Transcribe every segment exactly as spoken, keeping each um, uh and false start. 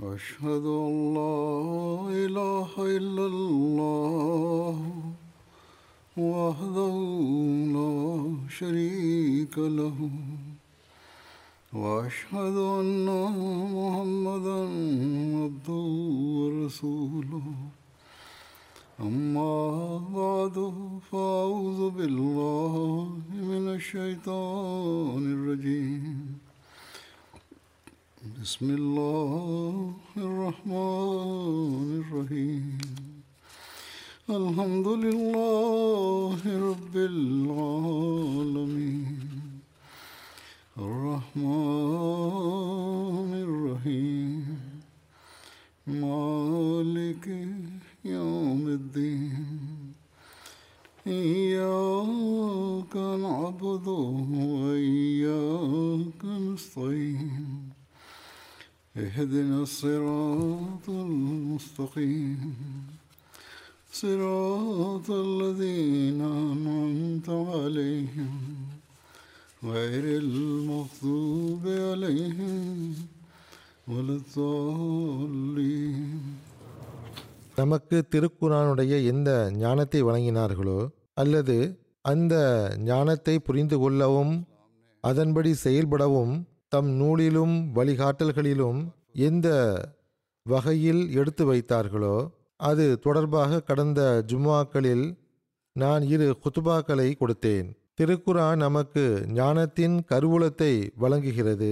أشهد أن لا إله إلا الله وحده لا شريك له وأشهد أن محمدا عبده ورسوله أما بعد فأعوذ بالله من الشيطان الرجيم بسم الله الرحمن الرحيم الحمد لله رب العالمين الرحمن الرحيم مالك يوم الدين إياك نعبد وإياك نستعين اهدنا الصراط المستقيم صراط الذين أنعمت عليهم غير المغضوب عليهم ولا الضالين. நமக்கு திருக்குரானுடைய எந்த ஞானத்தை வழங்கினார்களோ அல்லது அந்த ஞானத்தை புரிந்து கொள்ளவும் அதன்படி செயல்படவும் தம் நூலிலும் வழிகாட்டல்களிலும் எந்த வகையில் எடுத்து வைத்தார்களோ அது தொடர்பாக கடந்த ஜும்மாக்களில் நான் இரு குத்துபாக்களை கொடுத்தேன். திருக்குரான் நமக்கு ஞானத்தின் கருவூலத்தை வழங்குகிறது.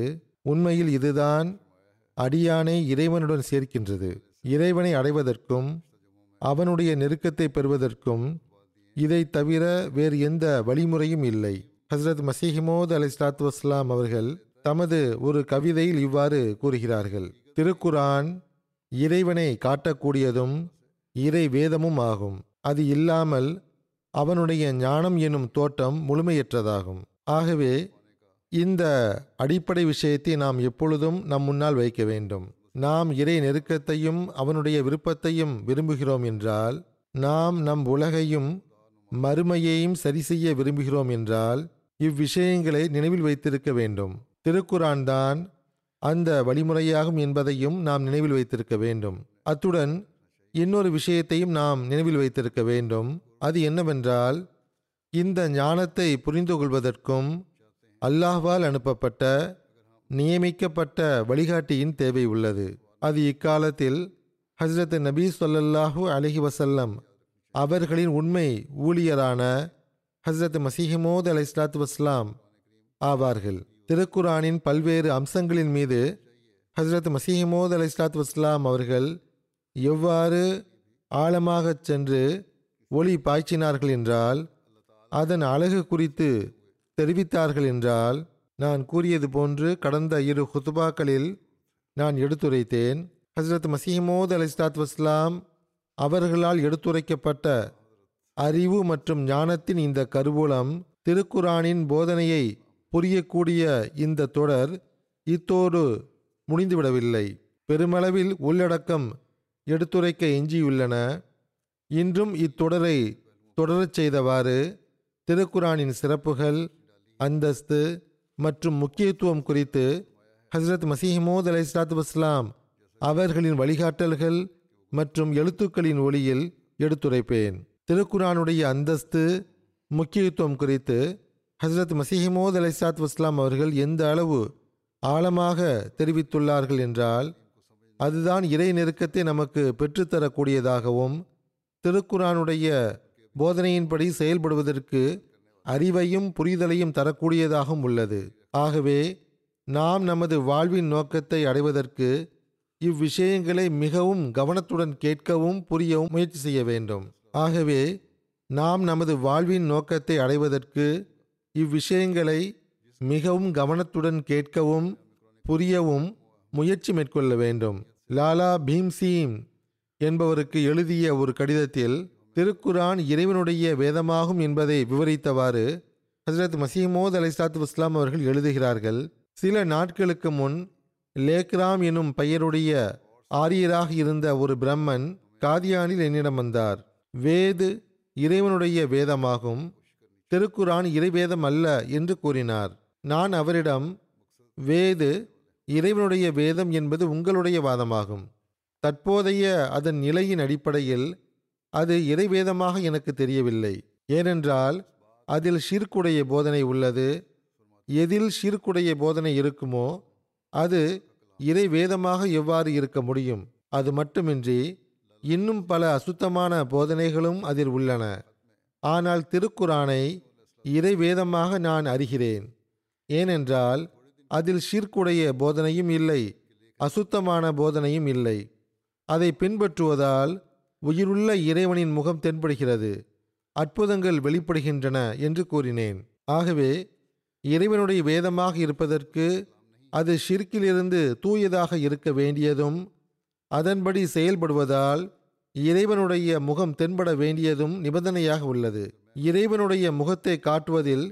உண்மையில் இதுதான் அடியானை இறைவனுடன் சேர்க்கின்றது. இறைவனை அடைவதற்கும் அவனுடைய நெருக்கத்தை பெறுவதற்கும் இதை தவிர வேறு எந்த வழிமுறையும் இல்லை. ஹசரத் மசீஹிமோத் அலை சலாத்து வஸ்லாம் அவர்கள் தமது ஒரு கவிதையில் இவ்வாறு கூறுகிறார்கள்: திருக்குரான் இறைவனை காட்டக்கூடியதும் இறை வேதமும் ஆகும். அது இல்லாமல் அவனுடைய ஞானம் எனும் தோற்றம் முழுமையற்றதாகும். ஆகவே இந்த அடிப்படை விஷயத்தை நாம் எப்பொழுதும் நம் முன்னால் வைக்க வேண்டும். நாம் இறை நெருக்கத்தையும் அவனுடைய விருப்பத்தையும் விரும்புகிறோம் என்றால், நாம் நம் உலகையும் மறுமையையும் சரி செய்ய விரும்புகிறோம் என்றால் இவ்விஷயங்களை நினைவில் வைத்திருக்க வேண்டும். திருக்குரான் தான் அந்த வழிமுறையாகும் என்பதையும் நாம் நினைவில் வைத்திருக்க வேண்டும். அத்துடன் இன்னொரு விஷயத்தையும் நாம் நினைவில் வைத்திருக்க வேண்டும். அது என்னவென்றால், இந்த ஞானத்தை புரிந்து கொள்வதற்கும் அல்லாஹ்வால் அனுப்பப்பட்ட நியமிக்கப்பட்ட வழிகாட்டியின் தேவை உள்ளது. அது இக்காலத்தில் ஹஜ்ரத் நபி ஸல்லல்லாஹு அலைஹி வஸல்லம் அவர்களின் உண்மை ஊழியரான ஹஜ்ரத் மஸீஹ்மூத் அலைஹிஸ்ஸலாத்து வஸ்ஸலாம் ஆவார்கள். திருக்குரானின் பல்வேறு அம்சங்களின் மீது ஹசரத் மஸீஹ்மூத் அலைஹிஸ்ஸலாத்து வஸ்ஸலாம் அவர்கள் எவ்வாறு ஆழமாக சென்று ஒளி பாய்ச்சினார்கள் என்றால், அதன் அழகு குறித்து தெரிவித்தார்கள் என்றால், நான் கூறியது போன்று கடந்த இரு குத்துபாக்களில் நான் எடுத்துரைத்தேன். ஹசரத் மஸீஹ்மூத் அலைஹிஸ்ஸலாத்து வஸ்ஸலாம் அவர்களால் எடுத்துரைக்கப்பட்ட அறிவு மற்றும் ஞானத்தின் இந்த கருவூலம், திருக்குரானின் போதனையை புரியக்கூடிய இந்த தொடர் இத்தோடு முடிந்துவிடவில்லை. பெருமளவில் உள்ளடக்கம் எடுத்துரைக்க எஞ்சியுள்ளன. இன்றும் இத்தொடரை தொடரச் செய்தவாறு திருக்குரானின் சிறப்புகள், அந்தஸ்து மற்றும் முக்கியத்துவம் குறித்து ஹசரத் மஸீஹ்மூத் அலைஹிஸ்ஸலாத்து வஸ்ஸலாம் அவர்களின் வழிகாட்டல்கள் மற்றும் எழுத்துக்களின் ஒளியில் எடுத்துரைப்பேன். திருக்குரானுடைய அந்தஸ்து முக்கியத்துவம் குறித்து ஹசரத் மஸீஹ்மூத் அலைஹிஸ்ஸலாத்து வஸ்ஸலாம் அவர்கள் எந்த அளவு ஆழமாக தெரிவித்துள்ளார்கள் என்றால், அதுதான் இறை நெருக்கத்தை நமக்கு பெற்றுத்தரக்கூடியதாகவும் திருக்குரானுடைய போதனையின்படி செயல்படுவதற்கு அறிவையும் புரிதலையும் தரக்கூடியதாகவும் உள்ளது. ஆகவே நாம் நமது வாழ்வின் நோக்கத்தை அடைவதற்கு இவ்விஷயங்களை மிகவும் கவனத்துடன் கேட்கவும் புரியவும் முயற்சி செய்ய வேண்டும். ஆகவே நாம் நமது வாழ்வின் நோக்கத்தை அடைவதற்கு இவ்விஷயங்களை மிகவும் கவனத்துடன் கேட்கவும் புரியவும் முயற்சி மேற்கொள்ள வேண்டும். லாலா பீம்சீம் என்பவருக்கு எழுதிய ஒரு கடிதத்தில் திருக்குரான் இறைவனுடைய வேதமாகும் என்பதை விவரித்தவாறு ஹசரத் மஸீஹ்மூத் அலைஹிஸ்ஸலாத்து வஸ்ஸலாம் அவர்கள் எழுதுகிறார்கள்: சில நாட்களுக்கு முன் லேக்ராம் எனும் பெயருடைய ஆரியராக இருந்த ஒரு பிரம்மன் காதியானில் என்னிடம் வந்தார். வேது இறைவனுடைய வேதமாகும், திருக்குரான் இறைவேதம் அல்ல என்று கூறினார். நான் அவரிடம், வேது இறைவனுடைய வேதம் என்பது உங்களுடைய வாதமாகும். தற்போதைய அதன் நிலையின் அடிப்படையில் அது இறைவேதமாக எனக்கு தெரியவில்லை. ஏனென்றால் அதில் ஷிர்குடைய போதனை உள்ளது. எதில் ஷிர்குடைய போதனை இருக்குமோ அது இறைவேதமாக எவ்வாறு இருக்க முடியும்? அது மட்டுமின்றி இன்னும் பல அசுத்தமான போதனைகளும் அதில் உள்ளன. ஆனால் திருக்குரானை இறைவேதமாக நான் அறிகிறேன். ஏனென்றால் அதில் ஷிர்குடைய போதனையும் இல்லை, அசுத்தமான போதனையும் இல்லை. அதை பின்பற்றுவதால் உயிருள்ள இறைவனின் முகம் தென்படுகிறது, அற்புதங்கள் வெளிப்படுகின்றன என்று கூறினேன். ஆகவே இறைவனுடைய வேதமாக இருப்பதற்கு அது ஷிர்கிலிருந்து தூயதாக இருக்க வேண்டியதும் அதன்படி செயல்படுவதால் இறைவனுடைய முகம் தென்பட வேண்டியதும் நிபந்தனையாக உள்ளது. இறைவனுடைய முகத்தை காட்டுவதில்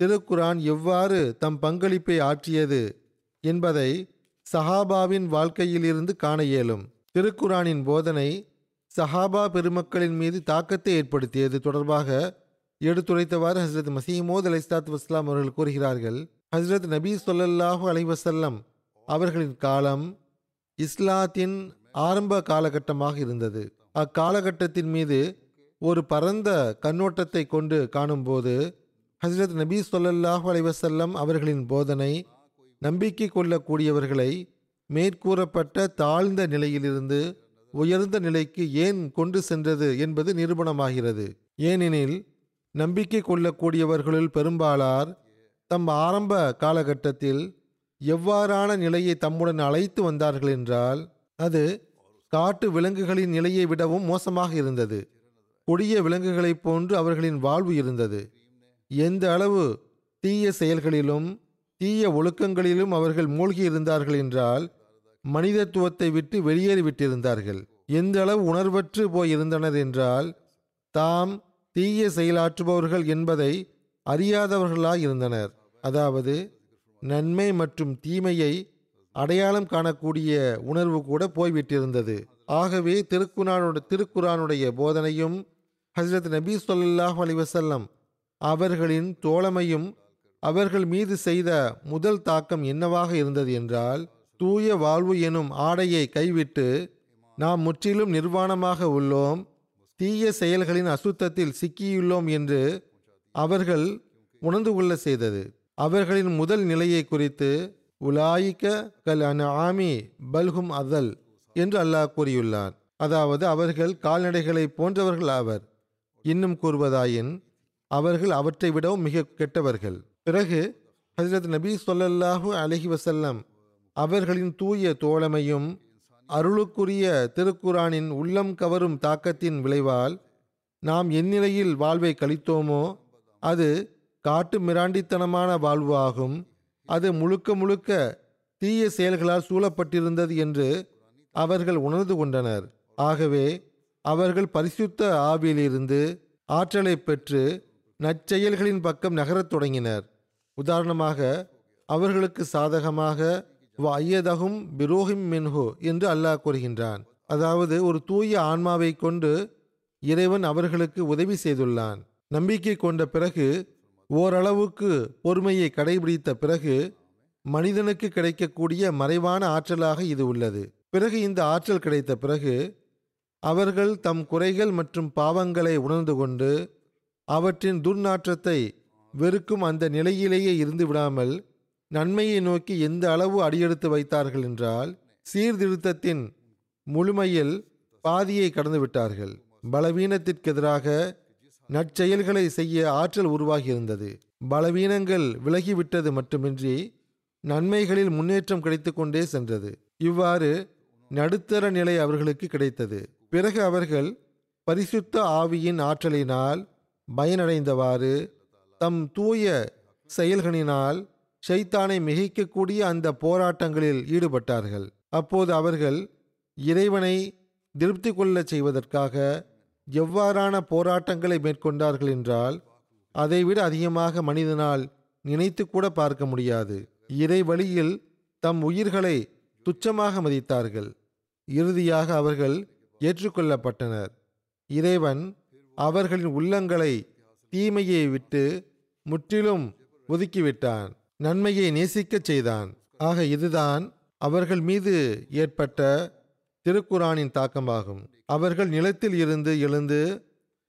திருக்குரான் எவ்வாறு தம் பங்களிப்பை ஆற்றியது என்பதை சஹாபாவின் வாழ்க்கையிலிருந்து காண இயலும். திருக்குரானின் போதனை சஹாபா பெருமக்களின் மீது தாக்கத்தை ஏற்படுத்தியது தொடர்பாக எடுத்துரைத்தவாறு ஹசரத் மசீமோத் அலைஹிஸ்ஸலாத்து வஸ்ஸலாம் அவர்கள் கூறுகிறார்கள், ஹசரத் நபி ஸல்லல்லாஹு அலைஹி வஸல்லம் அவர்களின் காலம் இஸ்லாத்தின் ஆரம்ப காலகட்டமாக இருந்தது. அக்காலகட்டத்தின் மீது ஒரு பரந்த கண்ணோட்டத்தை கொண்டு காணும்போது ஹசரத் நபி ஸல்லல்லாஹு அலைஹி வஸல்லம் அவர்களின் போதனை நம்பிக்கை கொள்ளக்கூடியவர்களை மேற்கூறப்பட்ட தாழ்ந்த நிலையிலிருந்து உயர்ந்த நிலைக்கு ஏன் கொண்டு சென்றது என்பது நிரூபணமாகிறது. ஏனெனில் நம்பிக்கை கொள்ளக்கூடியவர்களுள் பெரும்பாலார் தம் ஆரம்ப காலகட்டத்தில் எவ்வாறான நிலையை தம்முடன் அழைத்து வந்தார்கள் என்றால் அது காட்டு விலங்குகளின் நிலையை விடவும் மோசமாக இருந்தது. கொடிய விலங்குகளைப் போன்று அவர்களின் வாழ்வு இருந்தது. எந்த அளவு தீய செயல்களிலும் தீய ஒழுக்கங்களிலும் அவர்கள் மூழ்கி இருந்தார்கள் என்றால் மனிதத்துவத்தை விட்டு வெளியேறிவிட்டிருந்தார்கள். எந்த அளவு உணர்வற்று போயிருந்தனர் என்றால் தாம் தீய செயலாற்றுபவர்கள் என்பதை அறியாதவர்களாயிருந்தனர். அதாவது நன்மை மற்றும் தீமையை அடையாளம் காணக்கூடிய உணர்வு கூட போய்விட்டிருந்தது. ஆகவே திருக்குரானோட திருக்குரானுடைய போதனையும் ஹசரத் நபி ஸல்லல்லாஹு அலைஹி வஸல்லம் அவர்களின் தோழமையும் அவர்கள் மீது செய்த முதல் தாக்கம் என்னவாக இருந்தது என்றால், தூய வாழ்வு எனும் ஆடையை கைவிட்டு நாம் முற்றிலும் நிர்வாணமாக உள்ளோம், தீய செயல்களின் அசுத்தத்தில் சிக்கியுள்ளோம் என்று அவர்கள் உணர்ந்து கொள்ள செய்தது. அவர்களின் முதல் நிலையை குறித்து உலாயிக்க கல் அன்ஆமி பல்ஹும் அதல் என்று அல்லாஹ் கூறியுள்ளார். அதாவது அவர்கள் கால்நடைகளை போன்றவர்கள் ஆவர். இன்னும் கூறுவதாயின் அவர்கள் அவற்றை விடவும் மிக கெட்டவர்கள். பிறகு ஹஜ்ரத் நபி ஸல்லல்லாஹு அலைஹி வஸல்லம் அவர்களின் தூய தோழமையும் அருளுக்குரிய திருக்குரானின் உள்ளம் கவரும் தாக்கத்தின் விளைவால் நாம் எந்நிலையில் வாழ்வை கழித்தோமோ அது காட்டு மிராண்டித்தனமான வாழ்வு ஆகும். அது முழுக்க முழுக்க தீய செயல்களால் சூழப்பட்டிருந்தது என்று அவர்கள் உணர்ந்து கொண்டனர். ஆகவே அவர்கள் பரிசுத்த ஆவியிலிருந்து ஆற்றலை பெற்று நற்செயல்களின் பக்கம் நகரத் தொடங்கினர். உதாரணமாக அவர்களுக்கு சாதகமாக வயதகும் பிரோஹிம் மின்ஹு என்று அல்லாஹ் கூறுகின்றான். அதாவது ஒரு தூய ஆன்மாவை கொண்டு இறைவன் அவர்களுக்கு உதவி செய்துள்ளான். நம்பிக்கை கொண்ட பிறகு ஓரளவுக்கு பொறுமையை கடைபிடித்த பிறகு மனிதனுக்கு கிடைக்கக்கூடிய மறைவான ஆற்றலாக இது உள்ளது. பிறகு இந்த ஆற்றல் கிடைத்த பிறகு அவர்கள் தம் குறைகள் மற்றும் பாவங்களை உணர்ந்து கொண்டு அவற்றின் துர்நாற்றத்தை வெறுக்கும் அந்த நிலையிலேயே இருந்து விடாமல் நன்மையை நோக்கி எந்த அளவு அடியெடுத்து வைத்தார்கள் என்றால் சீர்திருத்தத்தின் முழுமையில் பாதியை கடந்துவிட்டார்கள். பலவீனத்திற்கெதிராக நற்செயல்களை செய்ய ஆற்றல் உருவாகியிருந்தது. பலவீனங்கள் விலகிவிட்டது மட்டுமின்றி நன்மைகளில் முன்னேற்றம் கிடைத்து கொண்டே சென்றது. இவ்வாறு நடுத்தர நிலை அவர்களுக்கு கிடைத்தது. பிறகு அவர்கள் பரிசுத்த ஆவியின் ஆற்றலினால் பயனடைந்தவாறு தம் தூய செயல்களினால் ஷைத்தானை மிகைக்கக்கூடிய அந்த போராட்டங்களில் ஈடுபட்டார்கள். அப்போது அவர்கள் இறைவனை திருப்தி கொள்ள செய்வதற்காக எவ்வாறான போராட்டங்களை மேற்கொண்டார்கள் என்றால் அதைவிட அதிகமாக மனிதனால் நினைத்து கூட பார்க்க முடியாது. இறை வழியில் தம் உயிர்களை துச்சமாக மதித்தார்கள். இறுதியாக அவர்கள் ஏற்றுக்கொள்ளப்பட்டனர். இறைவன் அவர்களின் உள்ளங்களை தீமையை விட்டு முற்றிலும் ஒதுக்கிவிட்டான், நன்மையை நேசிக்கச் செய்தான். ஆக இதுதான் அவர்கள் மீது ஏற்பட்ட திருக்குரானின் தாக்கமாகும். அவர்கள் நிலத்தில் இருந்து எழுந்து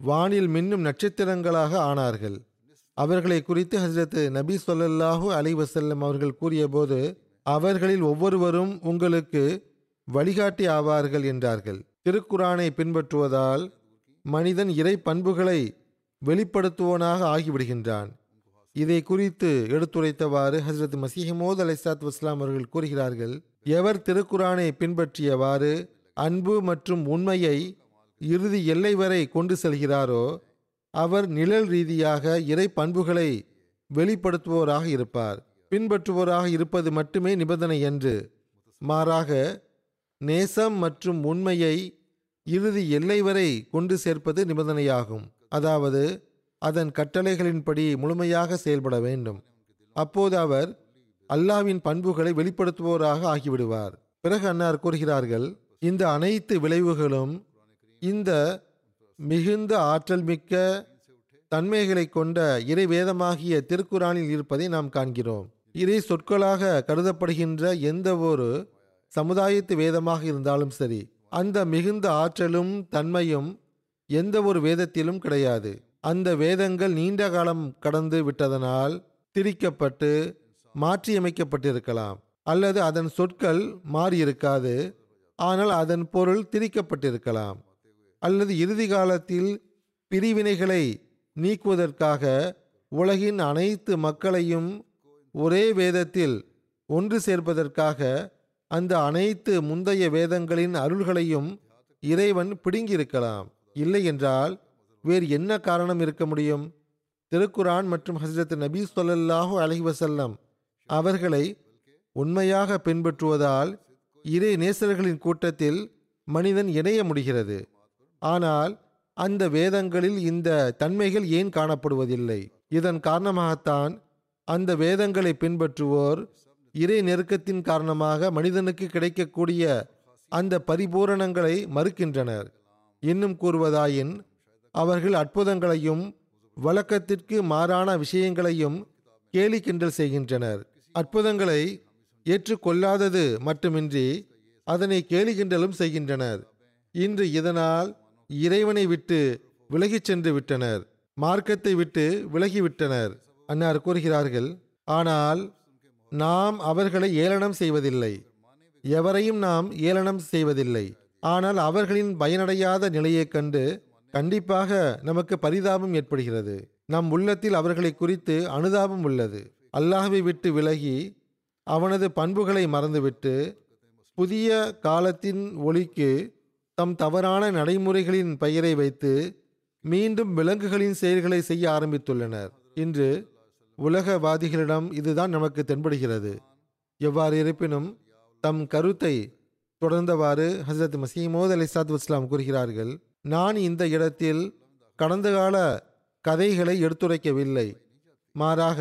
வானில் மின்னும் நட்சத்திரங்களாக ஆனார்கள். அவர்களை குறித்து ஹஜ்ரத் நபி ஸல்லல்லாஹு அலைஹி வஸல்லம் அவர்கள் கூறியபோது, அவர்களில் ஒவ்வொருவரும் உங்களுக்கு வழிகாட்டி ஆவார்கள் என்றார்கள். திருக்குரானை பின்பற்றுவதால் மனிதன் இறை பண்புகளை வெளிப்படுத்துவனாக ஆகிவிடுகின்றான். இதை குறித்து எடுத்துரைத்தவாறு ஹஜ்ரத் மஸீஹ் மவ்ஊத் அலைஹிஸ்ஸலாத்து வஸ்ஸலாம் அவர்கள் கூறுகிறார்கள், எவர் திருக்குரானை பின்பற்றியவாறு அன்பு மற்றும் உண்மையை இறுதி எல்லை வரை கொண்டு செல்கிறாரோ அவர் நிழல் ரீதியாக இறை பண்புகளை வெளிப்படுத்துவோராக இருப்பார். பின்பற்றுவோராக இருப்பது மட்டுமே நிபந்தனை என்று, மாறாக நேசம் மற்றும் உண்மையை இறுதி எல்லை வரை கொண்டு சேர்ப்பது நிபந்தனையாகும். அதாவது அதன் கட்டளைகளின்படி முழுமையாக செயல்பட வேண்டும். அப்போது அவர் அல்லாஹ்வின் பண்புகளை வெளிப்படுத்துவோராக ஆகிவிடுவார். பிறகு அன்னார் கூறுகிறார்கள், இந்த அனைத்து விளைவுகளும் இந்த மிகுந்த ஆற்றல் மிக்க தன்மைகளை கொண்ட இறை வேதமாகிய திருக்குரானில் இருப்பதை நாம் காண்கிறோம். இறை சொற்களாக கருதப்படுகின்ற எந்த ஒரு சமுதாயத்து வேதமாக இருந்தாலும் சரி, அந்த மிகுந்த ஆற்றலும் தன்மையும் எந்த ஒரு வேதத்திலும் கிடையாது. அந்த வேதங்கள் நீண்ட காலம் கடந்து விட்டதனால் திரிக்கப்பட்டு மாற்றியமைக்கப்பட்டிருக்கலாம், அல்லது அதன் சொற்கள் மாறியிருக்காது, ஆனால் அதன் பொருள் திரிக்கப்பட்டிருக்கலாம், அல்லது இறுதி காலத்தில் பிரிவினைகளை நீக்குவதற்காக உலகின் அனைத்து மக்களையும் ஒரே வேதத்தில் ஒன்று சேர்ப்பதற்காக அந்த அனைத்து முந்தைய வேதங்களின் அருள்களையும் இறைவன் பிடுங்கியிருக்கலாம். இல்லை என்றால் வேறு என்ன காரணம் இருக்க முடியும்? திருக்குரான் மற்றும் ஹஜ்ரத் நபி ஸல்லல்லாஹு அலைஹி வஸல்லம் அவர்களை உண்மையாக பின்பற்றுவதால் இறை நேசர்களின் கூட்டத்தில் மனிதன் இணைய முடிகிறது. ஆனால் அந்த வேதங்களில் இந்த தன்மைகள் ஏன் காணப்படுவதில்லை? இதன் காரணமாகத்தான் அந்த வேதங்களை பின்பற்றுவோர் இறை நெருக்கத்தின் காரணமாக மனிதனுக்கு கிடைக்கக்கூடிய அந்த பரிபூரணங்களை மறுக்கின்றனர். இன்னும் கூறுவதாயின், அவர்கள் அற்புதங்களையும் வழக்கத்திற்கு மாறான விஷயங்களையும் கேலி கிண்டல் செய்கின்றனர். அற்புதங்களை ஏற்றுக்கொள்ளாதது மட்டுமின்றி அதனை கேலி கிண்டலும் செய்கின்றனர். இன்று இதனால் இறைவனை விட்டு விலகி சென்று விட்டனர், மார்க்கத்தை விட்டு விலகிவிட்டனர். அன்னார் கூறுகிறார்கள், ஆனால் நாம் அவர்களை ஏளனம் செய்வதில்லை, எவரையும் நாம் ஏளனம் செய்வதில்லை. ஆனால் அவர்களின் பயனடையாத நிலையைக் கண்டு கண்டிப்பாக நமக்கு பரிதாபம் ஏற்படுகிறது. நம் உள்ளத்தில் அவர்களை குறித்து அனுதாபம் உள்ளது. அல்லாஹ்வை விட்டு விலகி அவனது பண்புகளை மறந்துவிட்டு புதிய காலத்தின் ஒளிக்கு தம் தவறான நடைமுறைகளின் பெயரை வைத்து மீண்டும் விலங்குகளின் செயல்களை செய்ய ஆரம்பித்துள்ளனர். இன்று உலகவாதிகளிடம் இதுதான் நமக்கு தென்படுகிறது. எவ்வாறு இருப்பினும் தம் கருத்தை தொடர்ந்தவாறு ஹஜ்ரத் மஸீஹ் மவ்ஊத் அலைஹிஸ்ஸலாத்து வஸ்ஸலாம் கூறுகிறார்கள், நான் இந்த இடத்தில் கடந்த கால கதைகளை எடுத்துரைக்கவில்லை, மாறாக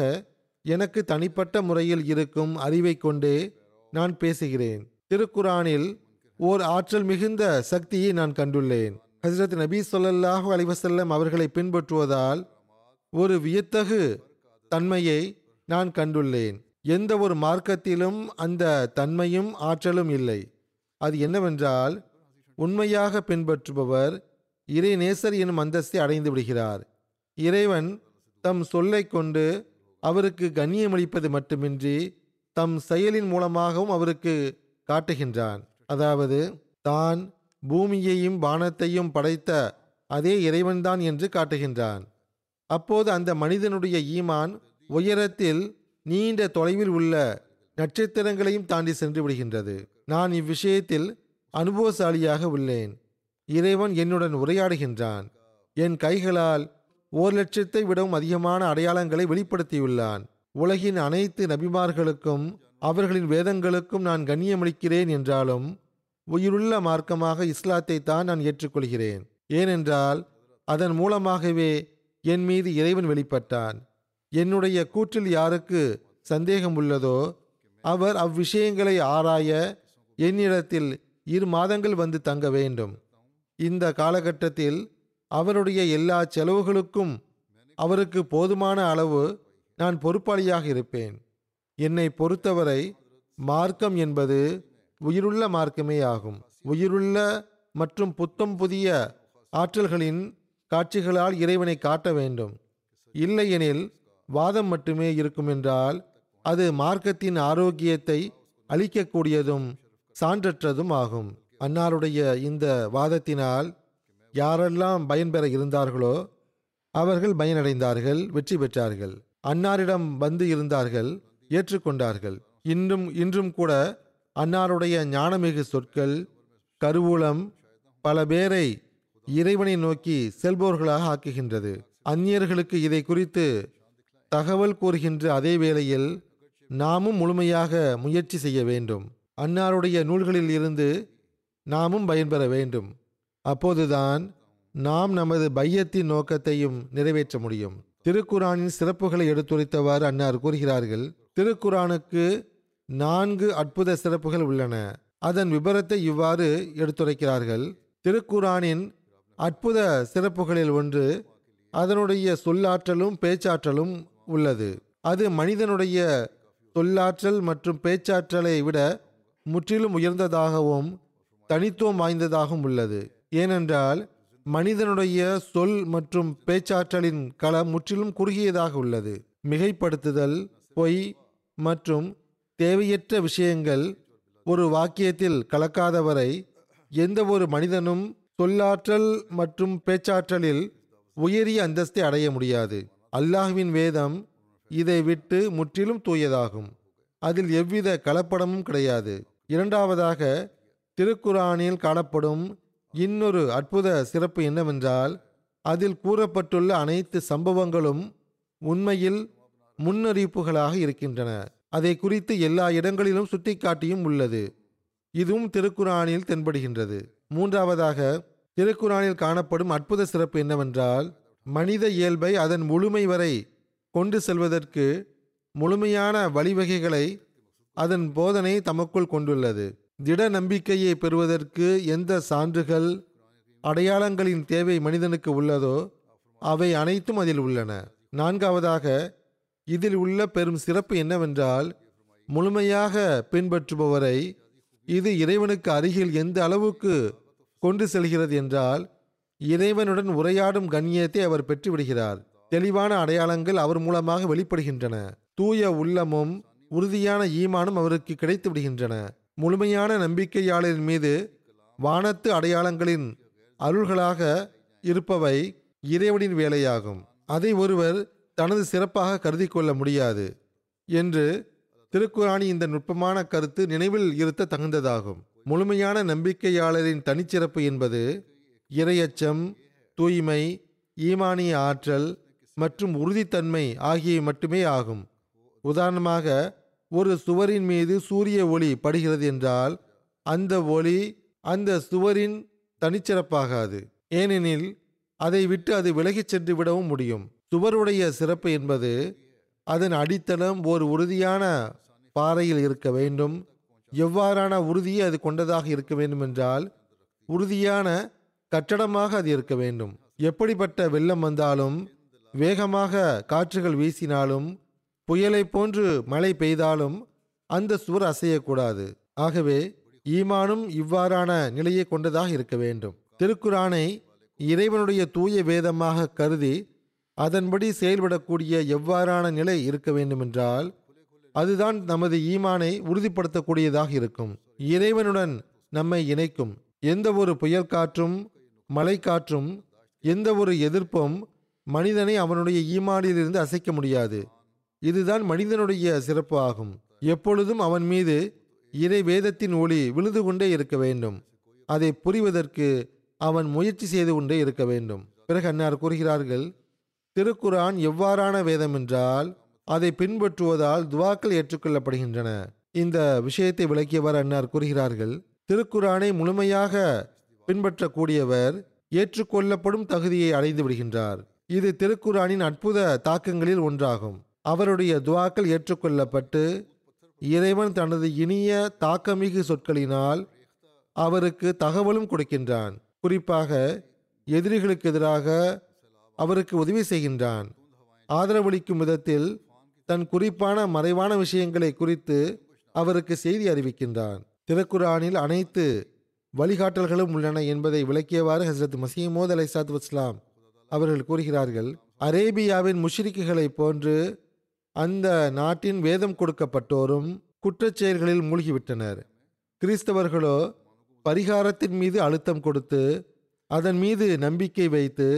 எனக்கு தனிப்பட்ட முறையில் இருக்கும் அறிவை கொண்டே நான் பேசுகிறேன். திருக்குரானில் ஓர் ஆற்றல் மிகுந்த சக்தியை நான் கண்டுள்ளேன். ஹஜ்ரத் நபி ஸல்லல்லாஹு அலைஹி வஸல்லம் அவர்களை பின்பற்றுவதால் ஒரு வியத்தகு தன்மையை நான் கண்டுள்ளேன். எந்த ஒரு மார்க்கத்திலும் அந்த தன்மையும் ஆற்றலும் இல்லை. அது என்னவென்றால், உண்மையாக பின்பற்றுபவர் இறை நேசர் எனும் அந்தஸ்தை அடைந்து விடுகிறார். இறைவன் தம் சொல்லை கொண்டு அவருக்கு கண்ணியமளிப்பது மட்டுமின்றி தம் செயலின் மூலமாகவும் அவருக்கு காட்டுகின்றான். அதாவது தான் பூமியையும் வானத்தையும் படைத்த அதே இறைவன்தான் என்று காட்டுகின்றான். அப்போது அந்த மனிதனுடைய ஈமான் உயரத்தில் நீண்ட தொலைவில் உள்ள நட்சத்திரங்களையும் தாண்டி சென்று விடுகின்றது. நான் இவ்விஷயத்தில் அனுபவசாலியாக உள்ளேன். இறைவன் என்னுடன் உரையாடுகின்றான். என் கைகளால் ஒரு லட்சத்தை விடவும் அதிகமான அடையாளங்களை வெளிப்படுத்தியுள்ளான். உலகின் அனைத்து நபிமார்களுக்கும் அவர்களின் வேதங்களுக்கும் நான் கண்ணியமளிக்கிறேன் என்றாலும் உயிருள்ள மார்க்கமாக இஸ்லாத்தை தான் நான் ஏற்றுக்கொள்கிறேன். ஏனென்றால் அதன் மூலமாகவே என் மீது இறைவன் வெளிப்பட்டான். என்னுடைய கூற்றில் யாருக்கு சந்தேகம் உள்ளதோ அவர் அவ்விஷயங்களை ஆராய என்னிடத்தில் இரு மாதங்கள் வந்து தங்க வேண்டும். இந்த காலகட்டத்தில் அவருடைய எல்லா செலவுகளுக்கும் அவருக்கு போதுமான அளவு நான் பொறுப்பாளியாக இருப்பேன். என்னை பொறுத்தவரை மார்க்கம் என்பது உயிருள்ள மார்க்கமே ஆகும். உயிருள்ள மற்றும் புத்தம் புதிய ஆற்றல்களின் காட்சிகளால் இறைவனை காட்ட வேண்டும். இல்லையெனில் வாதம் மட்டுமே இருக்கும் என்றால் அது மார்க்கத்தின் ஆரோக்கியத்தை அளிக்கக்கூடியதும் சான்றற்றதும் ஆகும். அன்னாருடைய இந்த வாதத்தினால் யாரெல்லாம் பயன்பெற இருந்தார்களோ அவர்கள் பயனடைந்தார்கள், வெற்றி பெற்றார்கள். அன்னாரிடம் வந்து இருந்தார்கள், ஏற்றுக்கொண்டார்கள். இன்றும் இன்றும் கூட அன்னாருடைய ஞானமிகு சொற்கள் கருவூலம் பல பேரை இறைவனை நோக்கி செல்பவர்களாக ஆக்குகின்றது. அந்நியர்களுக்கு இதை குறித்து தகவல் கூறுகின்ற அதே வேளையில் நாமும் முழுமையாக முயற்சி செய்ய வேண்டும். அன்னாருடைய நூல்களில் இருந்து நாமும் பயன்பெற வேண்டும். அப்போதுதான் நாம் நமது பையத்தின் நோக்கத்தையும் நிறைவேற்ற முடியும். திருக்குரானின் சிறப்புகளை எடுத்துரைத்தவாறு அன்னார் கூறுகிறார்கள், திருக்குரானுக்கு நான்கு அற்புத சிறப்புகள் உள்ளன. அதன் விபரத்தை இவ்வாறு எடுத்துரைக்கிறார்கள். திருக்குரானின் அற்புத சிறப்புகளில் ஒன்று அதனுடைய சொல்லாற்றலும் பேச்சாற்றலும் உள்ளது. அது மனிதனுடைய சொல்லாற்றல் மற்றும் பேச்சாற்றலை விட முற்றிலும் உயர்ந்ததாகவும் தனித்துவம் வாய்ந்ததாகவும் உள்ளது. ஏனென்றால் மனிதனுடைய சொல் மற்றும் பேச்சாற்றலின் களம் முற்றிலும் குறுகியதாக உள்ளது. மிகைப்படுத்துதல், பொய் மற்றும் தேவையற்ற விஷயங்கள் ஒரு வாக்கியத்தில் கலக்காதவரை எந்த ஒரு மனிதனும் சொல்லாற்றல் மற்றும் பேச்சாற்றலில் உயரிய அந்தஸ்தை அடைய முடியாது. அல்லாஹ்வின் வேதம் இதை விட்டு முற்றிலும் தூயதாகும். அதில் எவ்வித கலப்படமும் கிடையாது. இரண்டாவதாக, திருக்குரானில் காணப்படும் இன்னொரு அற்புத சிறப்பு என்னவென்றால் அதில் கூறப்பட்டுள்ள அனைத்து சம்பவங்களும் உண்மையில் முன்னறிவிப்புகளாக இருக்கின்றன. அதை குறித்து எல்லா இடங்களிலும் சுட்டிக்காட்டியும் உள்ளது. இதுவும் திருக்குரானில் தென்படுகின்றது. மூன்றாவதாக, திருக்குரானில் காணப்படும் அற்புத சிறப்பு என்னவென்றால் மனித இயல்பை அதன் முழுமை வரை கொண்டு செல்வதற்கு முழுமையான வழிவகைகளை அதன் போதனை தமக்குள் கொண்டுள்ளது. திட நம்பிக்கையை பெறுவதற்கு எந்த சான்றுகள் அடையாளங்களின் தேவை மனிதனுக்கு உள்ளதோ அவை அனைத்தும் அதில் உள்ளன. நான்காவதாக, இதில் உள்ள பெரும் சிறப்பு என்னவென்றால் முழுமையாக பின்பற்றுபவரை இது இறைவனுக்கு அருகில் எந்த அளவுக்கு கொண்டு செல்கிறது என்றால் இறைவனுடன் உரையாடும் கண்ணியத்தை அவர் பெற்றுவிடுகிறார். தெளிவான அடையாளங்கள் அவர் மூலமாக வெளிப்படுகின்றன. தூய உள்ளமும் உறுதியான ஈமானும் அவருக்கு கிடைத்து விடுகின்றன. முழுமையான நம்பிக்கையாளரின் மீது வானத்து அடையாளங்களின் அருள்களாக இருப்பவை இறைவனின் வேலையாகும். அதை ஒருவர் தனது சிறப்பாக கருதி கொள்ள முடியாது என்று திருக்குரானி இந்த நுட்பமான கருத்து நினைவில் இருத்த தகுந்ததாகும். முழுமையான நம்பிக்கையாளரின் தனிச்சிறப்பு என்பது இறையச்சம், தூய்மை, ஈமானிய ஆற்றல் மற்றும் உறுதித்தன்மை ஆகியவை மட்டுமே ஆகும். உதாரணமாக, ஒரு சுவரின் மீது சூரிய ஒளி படுகிறது என்றால் அந்த ஒளி அந்த சுவரின் தனிச்சிறப்பாகாது. ஏனெனில் அதை விட்டு அது விலகிச் சென்று விடவும் முடியும். சுவருடைய சிறப்பு என்பது அதன் அடித்தளம் ஒரு உறுதியான பாறையில் இருக்க வேண்டும். எவ்வாறான உறுதியை அது கொண்டதாக இருக்க வேண்டும் என்றால் உறுதியான கட்டடமாக அது இருக்க வேண்டும். எப்படிப்பட்ட வெள்ளம் வந்தாலும், வேகமாக காற்றுகள் வீசினாலும், புயலை போன்று மழை பெய்தாலும் அந்த சுவர் அசையக்கூடாது. ஆகவே ஈமானும் இவ்வாறான நிலையை கொண்டதாக இருக்க வேண்டும். திருக்குரானை இறைவனுடைய தூய வேதமாக கருதி அதன்படி செயல்படக்கூடிய எவ்வாறான நிலை இருக்க வேண்டுமென்றால் அதுதான் நமது ஈமானை உறுதிப்படுத்தக்கூடியதாக இருக்கும். இறைவனுடன் நம்மை இணைக்கும். எந்த ஒரு புயல் காற்றும் மழை காற்றும் எந்த ஒரு எதிர்ப்பும் மனிதனை அவனுடைய ஈமானிலிருந்து அசைக்க முடியாது. இதுதான் மனிதனுடைய சிறப்பு ஆகும். எப்பொழுதும் அவன் மீது இறை வேதத்தின் ஒளி விழுந்து கொண்டே இருக்க வேண்டும். அதை புரிவதற்கு அவன் முயற்சி செய்து கொண்டே இருக்க வேண்டும். பிறகு அன்னார் கூறுகிறார்கள், திருக்குரான் எவ்வாறான வேதம் என்றால் அதை பின்பற்றுவதால் துவாக்கள் ஏற்றுக்கொள்ளப்படுகின்றன. இந்த விஷயத்தை விளக்கியவர் அன்னார் கூறுகிறார்கள், திருக்குரானை முழுமையாக பின்பற்றக்கூடியவர் ஏற்றுக்கொள்ளப்படும் தகுதியை அடைந்து விடுகின்றார். இது திருக்குரானின் அற்புத தாக்கங்களில் ஒன்றாகும். அவருடைய துவாக்கள் ஏற்றுக்கொள்ளப்பட்டு இறைவன் தனது இனிய தாக்கமிகு சொற்களினால் அவருக்கு தகவலும் கொடுக்கின்றான். குறிப்பாக எதிரிகளுக்கு எதிராக அவருக்கு உதவி செய்கின்றான். ஆதரவளிக்கும் விதத்தில் தன் குறிப்பான மறைவான விஷயங்களை குறித்து அவருக்கு செய்தி அறிவிக்கின்றான். திருக்குரானில் அனைத்து வழிகாட்டல்களும் உள்ளன என்பதை விளக்கியவாறு ஹசரத் மசீஹ் மவ்ஊத் அலைஹிஸ்ஸலாத்து வஸ்ஸலாம் அவர்கள் கூறுகிறார்கள், அரேபியாவின் முஷ்ரிக்குகளை போன்று அந்த நாட்டின் வேதம் கொடுக்கப்பட்டோரும் குற்றச்செயல்களில் மூழ்கிவிட்டனர். கிறிஸ்தவர்களோ பரிகாரத்தின் மீது அழுத்தம் கொடுத்து அதன் மீது நம்பிக்கை வைத்து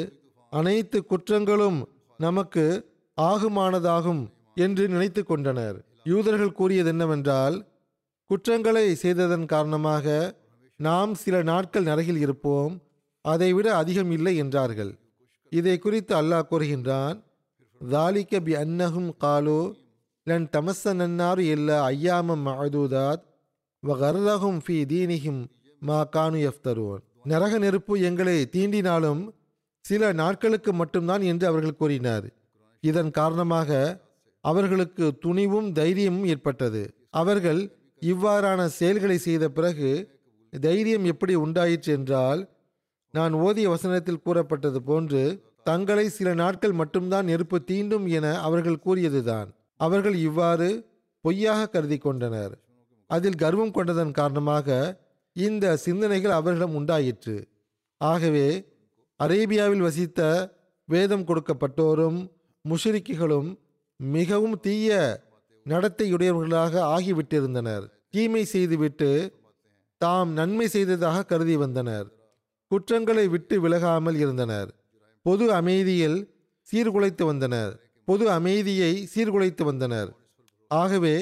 அனைத்து குற்றங்களும் நமக்கு ஆகுமானதாகும் என்று நினைத்து கொண்டனர். யூதர்கள் கூறியது என்னவென்றால், குற்றங்களை செய்ததன் காரணமாக நாம் சில நாட்கள் நரகில் இருப்போம், அதைவிட அதிகம் இல்லை என்றார்கள். இதை குறித்து அல்லாஹ் கூறுகின்றான், ذَلِكَ بِأَنَّهُمْ قَالُوا لَنْ تَمَسَّنَا النَّارُ إِلَّا أَيَّامًا مَعْدُودَاتٍ وَغَرَّهُمْ فِي دِينِهِمْ مَا كَانُوا يَفْتَرُونَ. நரக நெருப்பு எங்களை தீண்டினாலும் சில நாட்களுக்கு மட்டும்தான் என்று அவர்கள் கூறினார். இதன் காரணமாக அவர்களுக்கு துணிவும் தைரியமும் ஏற்பட்டது. அவர்கள் இவ்வாறான செயல்களை செய்த பிறகு தைரியம் எப்படி உண்டாயிற்று என்றால், நான் ஓதிய வசனத்தில் கூறப்பட்டது போன்று தங்களை சில நாட்கள் மட்டும்தான் நெருப்பு தீண்டும் என அவர்கள் கூறியதுதான். அவர்கள் இவ்வாறு பொய்யாக கருதி கொண்டனர். அதில் கர்வம் கொண்டதன் காரணமாக இந்த சிந்தனைகள் அவர்களிடம் உண்டாயிற்று. ஆகவே அரேபியாவில் வசித்த வேதம் கொடுக்கப்பட்டோரும் முஷ்ரிக்குகளும் மிகவும் தீய நடத்தையுடையவர்களாக ஆகிவிட்டிருந்தனர். தீமை செய்துவிட்டு தாம் நன்மை செய்ததாக கருதி வந்தனர். குற்றங்களை விட்டு விலகாமல் இருந்தனர். பொது அமைதியில் சீர்குலைத்து வந்தனர் பொது அமைதியை சீர்குலைத்து வந்தனர். ஆகவே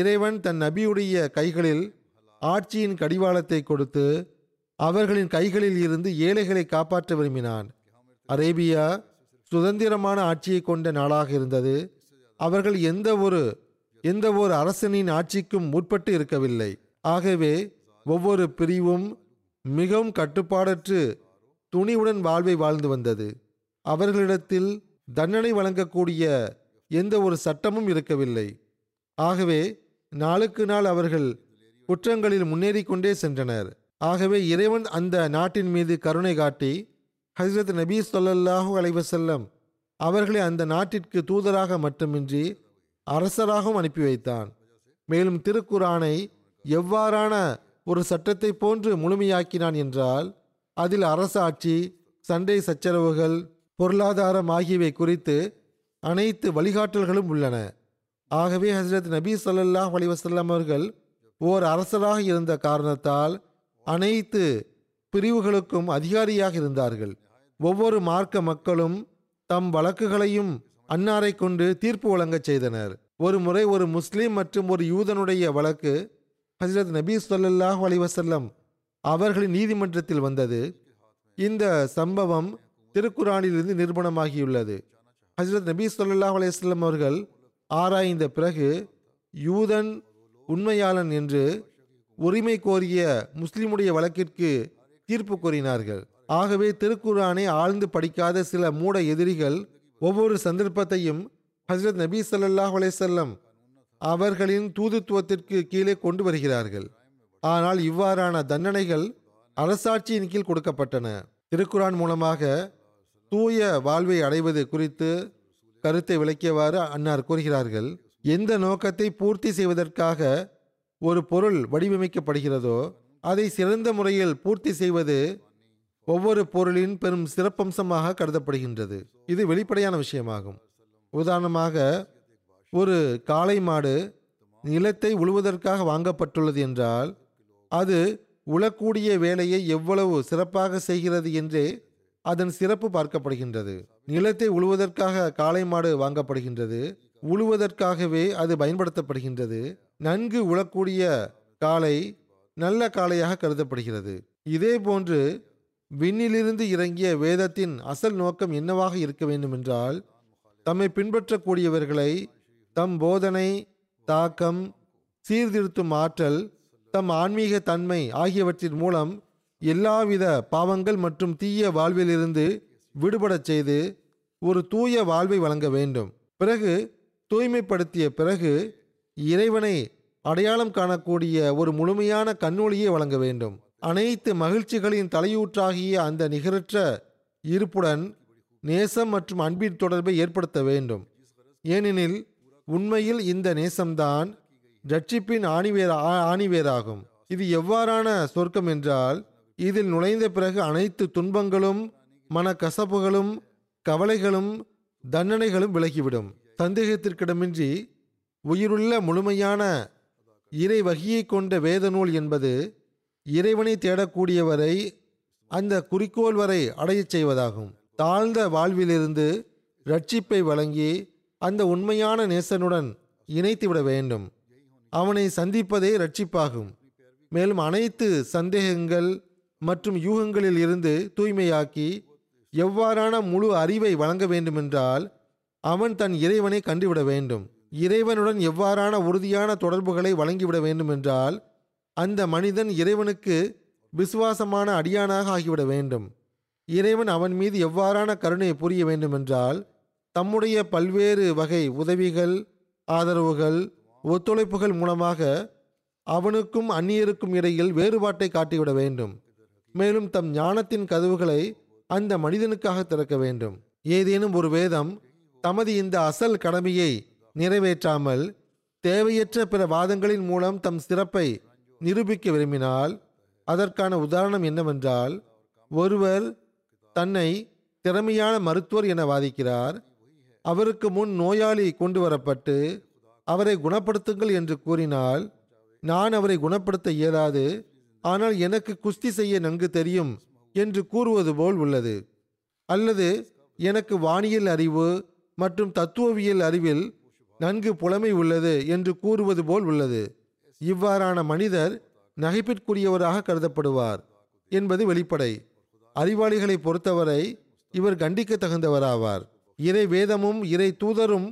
இறைவன் தன் நபியுடைய கைகளில் ஆட்சியின் கடிவாளத்தை கொடுத்து அவர்களின் கைகளில் இருந்து ஏழைகளை காப்பாற்ற விரும்பினான். அரேபியா சுதந்திரமான ஆட்சியை கொண்ட நாடாக இருந்தது. அவர்கள் எந்த ஒரு எந்த ஒரு அரசனின் ஆட்சிக்கும் உட்பட்டு இருக்கவில்லை. ஆகவே ஒவ்வொரு பிரிவும் மிகவும் கட்டுப்பாடற்று துணிவுடன் வாழ்வை வாழ்ந்து வந்தது. அவர்களிடத்தில் தண்டனை வழங்கக்கூடிய எந்த ஒரு சட்டமும் இருக்கவில்லை. ஆகவே நாளுக்கு நாள் அவர்கள் குற்றங்களில் முன்னேறி கொண்டே சென்றனர். ஆகவே இறைவன் அந்த நாட்டின் மீது கருணை காட்டி ஹஜ்ரத் நபி ஸல்லல்லாஹு அலைஹி வஸல்லம் அவர்களை அந்த நாட்டிற்கு தூதராக மட்டுமின்றி அரசராகவும் அனுப்பி வைத்தான். மேலும் திருக்குரானை எவ்வாறான ஒரு சட்டத்தை போன்று முழுமையாக்கினான் என்றால், அதில் அரசாட்சி, சண்டை சச்சரவுகள், பொருளாதாரம் ஆகியவை குறித்து அனைத்து வழிகாட்டல்களும் உள்ளன. ஆகவே ஹஜ்ரத் நபி ஸல்லல்லாஹு அலைஹி வஸல்லம் அவர்கள் ஓர் அரசராக இருந்த காரணத்தால் அனைத்து பிரிவுகளுக்கும் அதிகாரியாக இருந்தார்கள். ஒவ்வொரு மார்க்க மக்களும் தம் வழக்குகளையும் அன்னாரை கொண்டு தீர்ப்பு வழங்க செய்தனர். ஒரு முறை ஒரு முஸ்லீம் மற்றும் ஒரு யூதனுடைய வழக்கு ஹஜ்ரத் நபி ஸல்லல்லாஹு அலைஹி வஸல்லம் அவர்களின் நீதிமன்றத்தில் வந்தது. இந்த சம்பவம் திருக்குரானிலிருந்து நிரூபணமாகியுள்ளது. ஹஜ்ரத் நபி ஸல்லல்லாஹு அலைஹி வஸல்லம் அவர்கள் ஆராய்ந்த பிறகு யூதன் உண்மையாளன் என்று உரிமை கோரிய முஸ்லிமுடைய வழக்கிற்கு தீர்ப்பு கூறினார்கள். ஆகவே திருக்குரானை ஆழ்ந்து படிக்காத சில மூட எதிரிகள் ஒவ்வொரு சந்தர்ப்பத்தையும் ஹஜ்ரத் நபி ஸல்லல்லாஹு அலைஹி வஸல்லம் அவர்களின் தூதுத்துவத்திற்கு கீழே கொண்டு வருகிறார்கள். ஆனால் இவ்வாறான தண்டனைகள் அரசாட்சியின் கீழ் கொடுக்கப்பட்டன. திருக்குரான் மூலமாக தூய வாழ்வை அடைவது குறித்து கருத்தை விளக்கியவாறு அன்னார் கூறுகிறார்கள், எந்த நோக்கத்தை பூர்த்தி செய்வதற்காக ஒரு பொருள் வடிவமைக்கப்படுகிறதோ அதை சிறந்த முறையில் பூர்த்தி செய்வது ஒவ்வொரு பொருளின் பெரும் சிறப்பம்சமாக கருதப்படுகின்றது. இது வெளிப்படையான விஷயமாகும். உதாரணமாக, ஒரு காளை மாடு நிலத்தை உழுவதற்காக வாங்கப்பட்டுள்ளது என்றால் அது உழக்கூடிய வேலையை எவ்வளவு சிறப்பாக செய்கிறது என்றே அதன் சிறப்பு பார்க்கப்படுகின்றது. நிலத்தை உழுவதற்காக காளை மாடு வாங்கப்படுகின்றது. உழுவதற்காகவே அது பயன்படுத்தப்படுகின்றது. நன்கு உழக்கூடிய காளை நல்ல காளையாக கருதப்படுகிறது. இதே போன்று விண்ணிலிருந்து இறங்கிய வேதத்தின் அசல் நோக்கம் என்னவாக இருக்க வேண்டுமென்றால், தம்மை பின்பற்றக்கூடியவர்களை தம் போதனை, தாக்கம், சீர்திருத்தும் ஆற்றல், தம் ஆன்மீக தன்மை ஆகியவற்றின் மூலம் எல்லாவித பாவங்கள் மற்றும் தீய வாழ்விலிருந்து விடுபடச் செய்து ஒரு தூய வாழ்வை வழங்க வேண்டும். பிறகு தூய்மைப்படுத்திய பிறகு இறைவனை அடையாளம் காணக்கூடிய ஒரு முழுமையான கண்ணொளியை வழங்க வேண்டும். அனைத்து மகிழ்ச்சிகளின் தலையூற்றாகிய அந்த நிகரற்ற இருப்புடன் நேசம் மற்றும் அன்பின் தொடர்பை ஏற்படுத்த வேண்டும். ஏனெனில் உண்மையில் இந்த நேசம்தான் ரட்சிப்பின் ஆணிவேர ஆணிவேராகும். இது எவ்வாறான சொர்க்கம் என்றால், இதில் நுழைந்த பிறகு அனைத்து துன்பங்களும் மனக்கசப்புகளும் கவலைகளும் தண்டனைகளும் விலகிவிடும். சந்தேகத்திற்கிடமின்றி உயிருள்ள முழுமையான இறை வகையை கொண்ட வேத நூல் என்பது இறைவனை தேடக்கூடியவரை அந்த குறிக்கோள் வரை அடையச் செய்வதாகும். தாழ்ந்த வாழ்விலிருந்து ரட்சிப்பை வழங்கி அந்த உண்மையான நேசனுடன் இணைத்துவிட வேண்டும். அவனை சந்திப்பதே ரட்சிப்பாகும். மேலும் அனைத்து சந்தேகங்கள் மற்றும் யூகங்களில் இருந்து தூய்மையாக்கி எவ்வாறான முழு அறிவை வழங்க வேண்டுமென்றால் அவன் தன் இறைவனை கண்டுவிட வேண்டும். இறைவனுடன் எவ்வாறான உறுதியான தொடர்புகளை வழங்கிவிட வேண்டுமென்றால் அந்த மனிதன் இறைவனுக்கு விசுவாசமான அடியானாக ஆகிவிட வேண்டும். இறைவன் அவன் மீது எவ்வாறான கருணை புரிய வேண்டுமென்றால் தம்முடைய பல்வேறு வகை உதவிகள், ஆதரவுகள், ஒத்துழைப்புகள் மூலமாக அவனுக்கும் அந்நியருக்கும் இடையில் வேறுபாட்டை காட்டிவிட வேண்டும். மேலும் தம் ஞானத்தின் கதவுகளை அந்த மனிதனுக்காக திறக்க வேண்டும். ஏதேனும் ஒரு வேதம் தமது இந்த அசல் கடமையை நிறைவேற்றாமல் தேவையற்ற பிற வாதங்களின் மூலம் தம் சிறப்பை நிரூபிக்க விரும்பினால் அதற்கான உதாரணம் என்னவென்றால், ஒருவர் தன்னை திறமையான மருத்துவர் என வாதிக்கிறார். அவருக்கு முன் நோயாளி கொண்டு வரப்பட்டு அவரை குணப்படுத்துங்கள் என்று கூறினால், நான் அவரை குணப்படுத்த இயலாது, ஆனால் எனக்கு குஸ்தி செய்ய நன்கு தெரியும் என்று கூறுவது போல் உள்ளது. அல்லது எனக்கு வானியல் அறிவு மற்றும் தத்துவவியல் அறிவில் நன்கு புலமை உள்ளது என்று கூறுவது போல் உள்ளது. இவ்வாறான மனிதர் நகைப்பிற்குரியவராக கருதப்படுவார் என்பது வெளிப்படை. அறிவாளிகளை பொறுத்தவரை இவர் கண்டிக்க தகுந்தவராவார். இறை வேதமும் இறை தூதரும்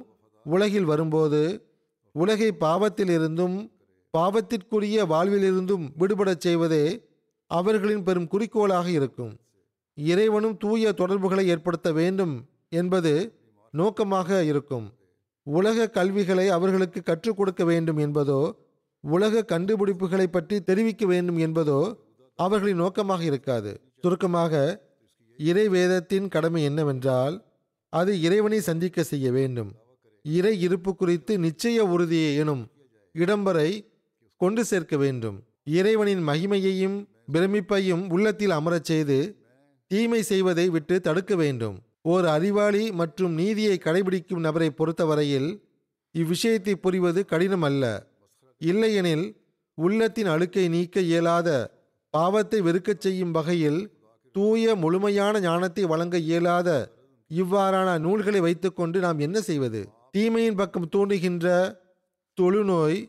உலகில் வரும்போது உலகை பாவத்திலிருந்தும் பாவத்திற்குரிய வாழ்விலிருந்தும் விடுபடச் செய்வதே அவர்களின் பெரும் குறிக்கோளாக இருக்கும். இறைவனும் தூய தொடர்புகளை ஏற்படுத்த வேண்டும் என்பது நோக்கமாக இருக்கும். உலக கல்விகளை அவர்களுக்கு கற்றுக் கொடுக்க வேண்டும் என்பதோ உலக கண்டுபிடிப்புகளை பற்றி தெரிவிக்க வேண்டும் என்பதோ அவர்களின் நோக்கமாக இருக்காது. சுருக்கமாக, இறை வேதத்தின் கடமை என்னவென்றால் அது இறைவனை சந்திக்க செய்ய வேண்டும். இறை இருப்பு குறித்து நிச்சய உறுதியை எனும் இடம்பரை கொண்டு சேர்க்க வேண்டும். இறைவனின் மகிமையையும் பிரமிப்பையும் உள்ளத்தில் அமரச் செய்து தீமை செய்வதை விட்டு தடுக்க வேண்டும். ஓர் அறிவாளி மற்றும் நீதியை கடைபிடிக்கும் நபரை பொறுத்தவரையில் இவ்விஷயத்தை புரிவது கடினம் அல்ல. இல்லையெனில் உள்ளத்தின் அழுக்கை நீக்க இயலாத, பாவத்தை வெறுக்கச் செய்யும் வகையில் தூய முழுமையான ஞானத்தை வழங்க இயலாத இவ்வாறான நூல்களை வைத்துக்கொண்டு நாம் என்ன செய்வது? தீமையின் பக்கம் தூண்டுகின்ற தொழுநோய்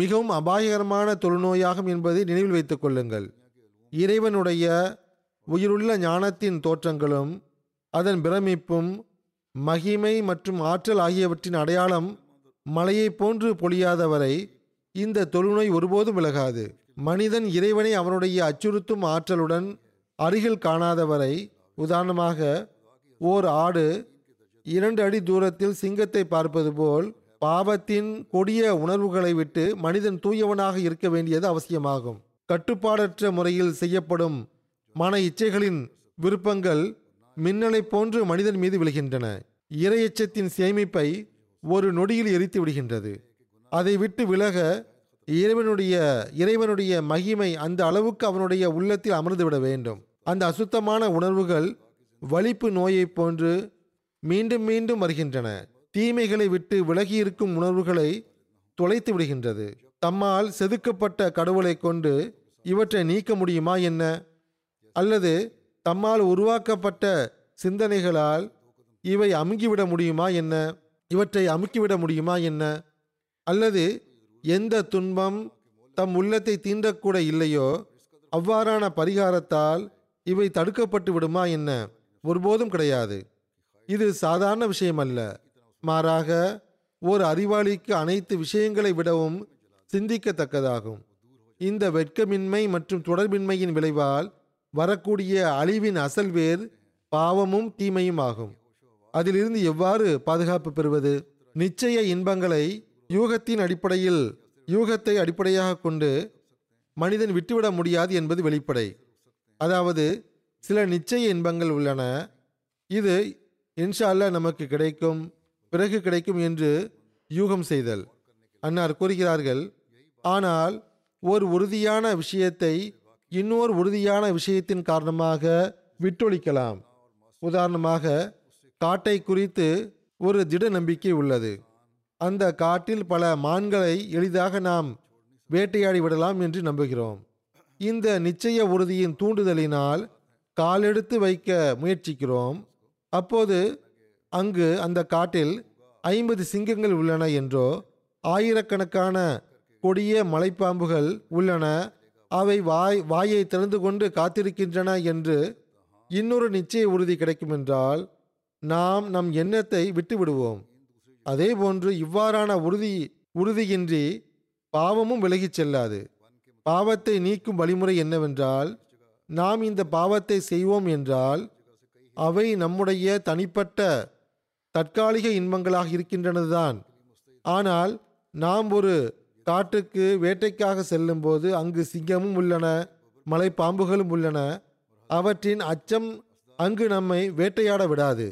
மிகவும் அபாயகரமான தொழுநோயாகும் என்பதை நினைவில் வைத்துக் கொள்ளுங்கள். இறைவனுடைய உயிருள்ள ஞானத்தின் தோற்றங்களும் அதன் பிரமிப்பும் மகிமை மற்றும் ஆற்றல் ஆகியவற்றின் அடையாளம் மலையை போன்று பொழியாதவரை இந்த தொழுநோய் ஒருபோதும் விலகாது. மனிதன் இறைவனை அவனுடைய அச்சுறுத்தும் ஆற்றலுடன் அருகில் காணாதவரை, உதாரணமாக ஓர் ஆடு இரண்டு அடி தூரத்தில் சிங்கத்தை பார்ப்பது போல், பாவத்தின் கொடிய உணர்வுகளை விட்டு மனிதன் தூயவனாக இருக்க வேண்டியது அவசியமாகும். கட்டுப்பாடற்ற முறையில் செய்யப்படும் மன இச்சைகளின் விருப்பங்கள் மின்னலை போன்று மனிதன் மீது விழுகின்றன. இறையச்சத்தின் சேமிப்பை ஒரு நொடியில் எரித்து விடுகின்றது. அதை விட்டு விலக இறைவனுடைய இறைவனுடைய மகிமை அந்த அளவுக்கு அவனுடைய உள்ளத்தில் அமர்ந்துவிட வேண்டும். அந்த அசுத்தமான உணர்வுகள் வலிப்பு நோயை போன்று மீண்டும் மீண்டும் வருகின்றன. தீமைகளை விட்டு விலகியிருக்கும் உணர்வுகளை தொலைத்து விடுகின்றது. தம்மால் செதுக்கப்பட்ட கடவுளை கொண்டு இவற்றை நீக்க முடியுமா என்ன? அல்லது தம்மால் உருவாக்கப்பட்ட சிந்தனைகளால் இவை அமுங்கிவிட முடியுமா என்ன? இவற்றை அமுக்கிவிட முடியுமா என்ன? அல்லது எந்த துன்பம் தம் உள்ளத்தை தீண்டக்கூட இல்லையோ அவ்வாறான பரிகாரத்தால் இவை தடுக்கப்பட்டு விடுமா என்ன? ஒருபோதும் கிடையாது. இது சாதாரண விஷயமல்ல. மாறாக ஓர் அறிவாளிக்கு அனைத்து விஷயங்களை விடவும் சிந்திக்கத்தக்கதாகும். இந்த வெட்கமின்மை மற்றும் தொடர்பின்மையின் விளைவால் வரக்கூடிய அழிவின் அசல் வேர் பாவமும் தீமையும் ஆகும். அதிலிருந்து எவ்வாறு பாதுகாப்பு பெறுவது? நிச்சய இன்பங்களை யூகத்தின் அடிப்படையில் யூகத்தை அடிப்படையாக கொண்டு மனிதன் விட்டுவிட முடியாது என்பது வெளிப்படை. அதாவது சில நிச்சய இன்பங்கள் உள்ளன. இது இன்ஷா அல்லாஹ் நமக்கு கிடைக்கும், பிறகு கிடைக்கும் என்று யூகம் செய்தல். அன்னார் கூறுகிறார்கள். ஆனால் ஒரு உறுதியான விஷயத்தை இன்னொரு உறுதியான விஷயத்தின் காரணமாக விட்டொழிக்கலாம். உதாரணமாக காட்டை குறித்து ஒரு திட நம்பிக்கை உள்ளது. அந்த காட்டில் பல மான்களை எளிதாக நாம் வேட்டையாடி விடலாம் என்று நம்புகிறோம். இந்த நிச்சய உறுதியின் தூண்டுதலினால் காலெடுத்து வைக்க முயற்சிக்கிறோம். அப்போது அங்கு அந்த காட்டில் ஐம்பது சிங்கங்கள் உள்ளன என்றோ ஆயிரக்கணக்கான கொடிய மலைப்பாம்புகள் உள்ளன, அவை வாய் வாயை திறந்து கொண்டு காத்திருக்கின்றன என்று இன்னொரு நிச்சய உறுதி கிடைக்குமென்றால் நாம் நம் எண்ணத்தை விட்டு விடுவோம். அதே போன்று இவ்வாறான உறுதி உறுதியின்றி பாவமும் விலகிச் செல்லாது. பாவத்தை நீக்கும் வழிமுறை என்னவென்றால், நாம் இந்த பாவத்தை செய்வோம் என்றால் அவை நம்முடைய தனிப்பட்ட தற்காலிக இன்பங்களாக இருக்கின்றனதான். ஆனால் நாம் ஒரு காட்டுக்கு வேட்டைக்காக செல்லும் போது அங்கு சிங்கமும் உள்ளன, மலைப்பாம்புகளும் உள்ளன. அவற்றின் அச்சம் அங்கு நம்மை வேட்டையாட விடாது.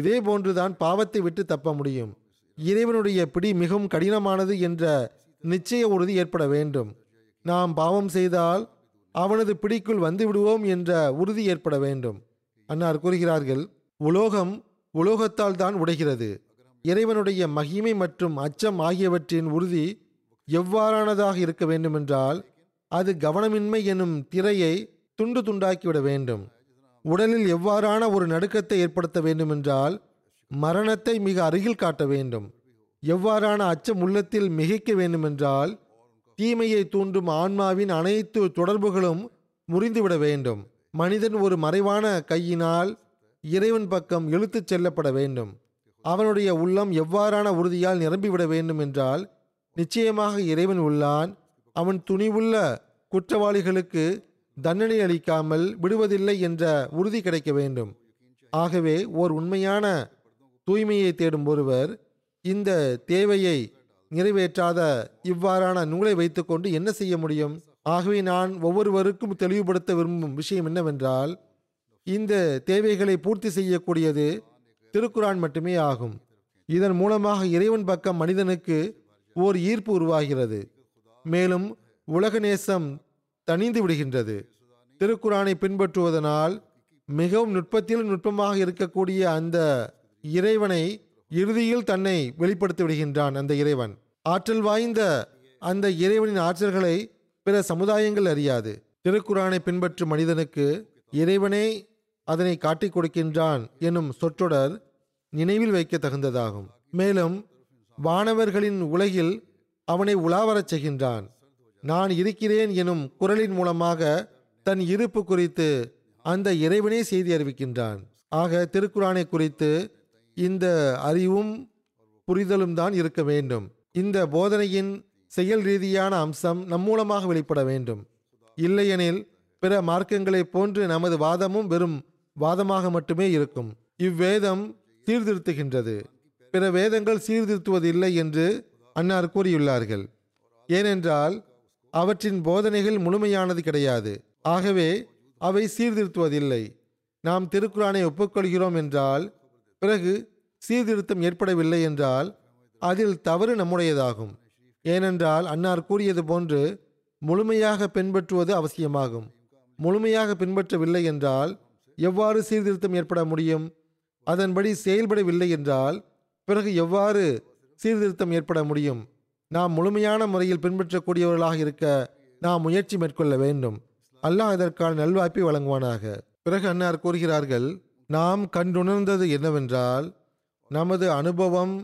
இதே போன்றுதான் பாவத்தை விட்டு தப்ப முடியும். இறைவனுடைய பிடி மிகவும் கடினமானது என்ற நிச்சய உறுதி ஏற்பட வேண்டும். நாம் பாவம் செய்தால் அவனது பிடிக்குள் வந்து விடுவோம் என்ற உறுதி ஏற்பட வேண்டும். அன்னார் கூறுகிறார்கள், உலோகம் உலோகத்தால் தான் உடைகிறது. இறைவனுடைய மகிமை மற்றும் அச்சம் ஆகியவற்றின் உறுதி எவ்வாறானதாக இருக்க வேண்டுமென்றால், அது கவனமின்மை எனும் திரையை துண்டு துண்டாக்கிவிட வேண்டும். உடலில் எவ்வாறான ஒரு நடுக்கத்தை ஏற்படுத்த வேண்டுமென்றால், மரணத்தை மிக அருகில் காட்ட வேண்டும். எவ்வாறான அச்சம் உள்ளத்தில் மிகைக்க வேண்டுமென்றால், தீமையை தூண்டும் ஆன்மாவின் அனைத்து தொடர்புகளும் முறிந்துவிட வேண்டும். மனிதன் ஒரு மறைவான கையினால் இறைவன் பக்கம் இழுத்துச் செல்லப்பட வேண்டும். அவனுடைய உள்ளம் எவ்வாறான உறுதியால் நிரம்பிவிட வேண்டும் என்றால், நிச்சயமாக இறைவன் உள்ளான், அவன் துணிவுள்ள குற்றவாளிகளுக்கு தண்டனை அளிக்காமல் விடுவதில்லை என்ற உறுதி கிடைக்க வேண்டும். ஆகவே ஓர் உண்மையான தூய்மையை தேடும் ஒருவர் இந்த தேவையை நிறைவேற்றாத இவ்வாறான நூலை வைத்துக்கொண்டு என்ன செய்ய முடியும்? ஆகவே நான் ஒவ்வொருவருக்கும் தெளிவுபடுத்த விரும்பும் விஷயம் என்னவென்றால், இந்த தேவைகளை பூர்த்தி செய்யக்கூடியது திருக்குரான் மட்டுமே ஆகும். இதன் மூலமாக இறைவன் பக்கம் மனிதனுக்கு ஓர் ஈர்ப்பு உருவாகிறது. மேலும் உலக நேசம் தணிந்து விடுகின்றது. திருக்குரானை பின்பற்றுவதனால் மிகவும் நுட்பத்திலும் நுட்பமாக இருக்கக்கூடிய அந்த இறைவனை இறுதியில் தன்னை வெளிப்படுத்தி விடுகின்றான். அந்த இறைவன் ஆற்றல் வாய்ந்த அந்த இறைவனின் ஆற்றல்களை பிற சமுதாயங்கள் அறியாது. திருக்குரானை பின்பற்றும் மனிதனுக்கு இறைவனே அதனை காட்டிக் கொடுக்கின்றான் எனும் சொற்றொடர் நினைவில் வைக்க தகுந்ததாகும். மேலும் வானவர்களின் உலகில் அவனை உலாவரச் செய்கின்றான். நான் இருக்கிறேன் எனும் குரலின் மூலமாக தன் இருப்பு குறித்து அந்த இறைவனே செய்தி அறிவிக்கின்றான். ஆக திருக்குரானை குறித்து இந்த அறிவும் புரிதலும் தான் இருக்க வேண்டும். இந்த போதனையின் செயல் ரீதியான அம்சம் நம் மூலமாக வெளிப்பட வேண்டும். இல்லையெனில் பிற மார்க்கங்களைப் போன்று நமது வாதமும் வெறும் வாதமாக மட்டுமே இருக்கும். இவ்வேதம் சீர்திருத்துகின்றது, பிற வேதங்கள் சீர்திருத்துவதில்லை என்று அன்னார் கூறியுள்ளார்கள். ஏனென்றால் அவற்றின் போதனைகள் முழுமையானது கிடையாது. ஆகவே அவை சீர்திருத்துவதில்லை. நாம் திருக்குரானை ஒப்புக்கொள்கிறோம் என்றால், பிறகு சீர்திருத்தம் ஏற்படவில்லை என்றால் அதில் தவறு நம்முடையதாகும். ஏனென்றால் அன்னார் கூறியது போன்று முழுமையாக பின்பற்றுவது அவசியமாகும். முழுமையாக பின்பற்றவில்லை என்றால் எவ்வாறு சீர்திருத்தம் ஏற்பட முடியும்? அதன்படி செயல்படவில்லை என்றால் பிறகு எவ்வாறு சீர்திருத்தம் ஏற்பட முடியும்? நாம் முழுமையான முறையில் பின்பற்றக்கூடியவர்களாக இருக்க நாம் முயற்சி மேற்கொள்ள வேண்டும். அல்லாஹ் இதற்கான நல்வாய்ப்பை வழங்குவானாக. பிறகு அன்னார் கூறுகிறார்கள், நாம் கண்டுணர்ந்தது என்னவென்றால், நமது அனுபவம்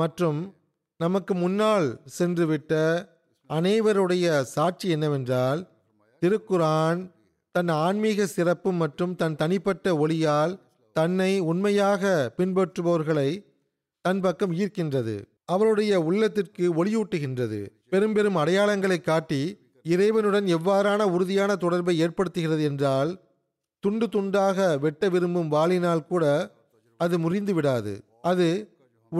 மற்றும் நமக்கு முன்னால் சென்றுவிட்ட அனைவருடைய சாட்சி என்னவென்றால், திருக்குரான் தன் ஆன்மீக சிறப்பு மற்றும் தன் தனிப்பட்ட ஒளியால் தன்னை உண்மையாக பின்பற்றுபவர்களை தன் பக்கம் ஈர்க்கின்றது, அவருடைய உள்ளத்திற்கு ஒளியூட்டுகின்றது. பெரும் பெரும் அடையாளங்களை காட்டி இறைவனுடன் எவ்வாறான உறுதியான தொடர்பை ஏற்படுத்துகிறது என்றால், துண்டு துண்டாக வெட்ட விரும்பும் வாளினால் கூட அது முறிந்து விடாது. அது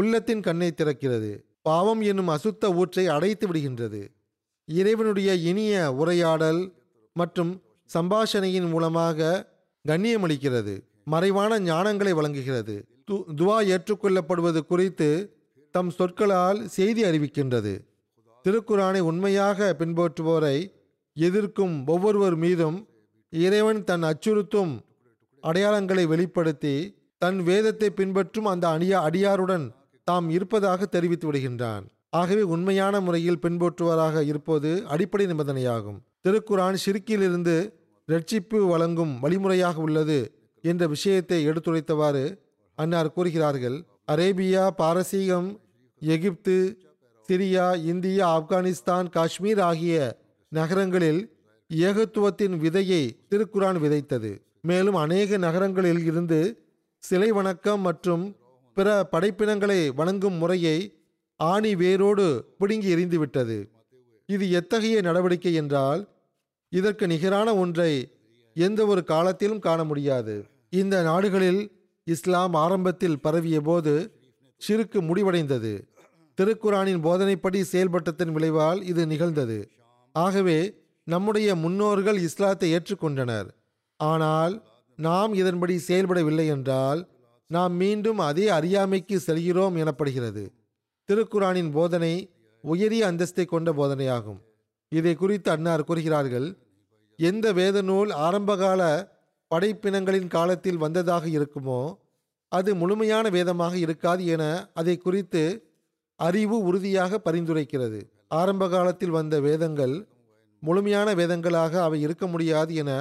உள்ளத்தின் கண்ணை திறக்கிறது, பாவம் என்னும் அசுத்த ஊற்றை அடைத்து விடுகின்றது. இறைவனுடைய இனிய உரையாடல் மற்றும் சம்பாஷணையின் மூலமாக கண்ணியமளிக்கிறது, மறைவான ஞானங்களை வழங்குகிறது, துவா ஏற்றுக்கொள்ளப்படுவது குறித்து தம் சொற்களால் செய்தி அறிவிக்கின்றது. திருக்குரானை உண்மையாக பின்பற்றுவோரை எதிர்க்கும் ஒவ்வொருவர் மீதும் இறைவன் தன் அச்சுறுத்தும் அடையாளங்களை வெளிப்படுத்தி தன் வேதத்தை பின்பற்றும் அந்த அணியா அடியாருடன் தாம் இருப்பதாக தெரிவித்து விடுகின்றான். ஆகவே உண்மையான முறையில் பின்பற்றுவராக இருப்பது அடிப்படை நிபந்தனையாகும். திருக்குரான் ஷிர்க்கிலிருந்து இரட்சிப்பு வழங்கும் வழிமுறையாக உள்ளது என்ற விஷயத்தை எடுத்துரைத்தவாறு அன்னார் கூறுகிறார்கள். அரேபியா, பாரசீகம், எகிப்து, சிரியா, இந்தியா, ஆப்கானிஸ்தான், காஷ்மீர் ஆகிய நகரங்களில் ஏகத்துவத்தின் விதையை திருக்குரான் விதைத்தது. மேலும் அநேக நகரங்களில் இருந்து சிலை வணக்கம் மற்றும் பிற படைப்பினங்களை வணங்கும் முறையை ஆணி வேரோடு பிடுங்கி எறிந்துவிட்டது. இது எத்தகைய நடவடிக்கை என்றால் இதற்கு நிகரான ஒன்றை எந்த ஒரு காலத்திலும் காண முடியாது. இந்த நாடுகளில் இஸ்லாம் ஆரம்பத்தில் பரவிய போது ஷிர்க் முடிவடைந்தது. திருக்குரானின் போதனைப்படி செயல்பட்டதன் விளைவால் இது நிகழ்ந்தது. ஆகவே நம்முடைய முன்னோர்கள் இஸ்லாத்தை ஏற்றுக்கொண்டனர். ஆனால் நாம் இதன்படி செயல்படவில்லை என்றால் நாம் மீண்டும் அதே அறியாமைக்கு செல்கிறோம் எனப்படுகிறது. திருக்குரானின் போதனை உயரிய அந்தஸ்தை கொண்ட போதனையாகும். இதை குறித்து அன்னார் கூறுகிறார்கள். எந்த வேத நூல் ஆரம்பகால படைப்பினங்களின் காலத்தில் வந்ததாக இருக்குமோ அது முழுமையான வேதமாக இருக்காது என அதை குறித்து அறிவு உறுதியாக பரிந்துரைக்கிறது. ஆரம்ப காலத்தில் வந்த வேதங்கள் முழுமையான வேதங்களாக அவை இருக்க முடியாது என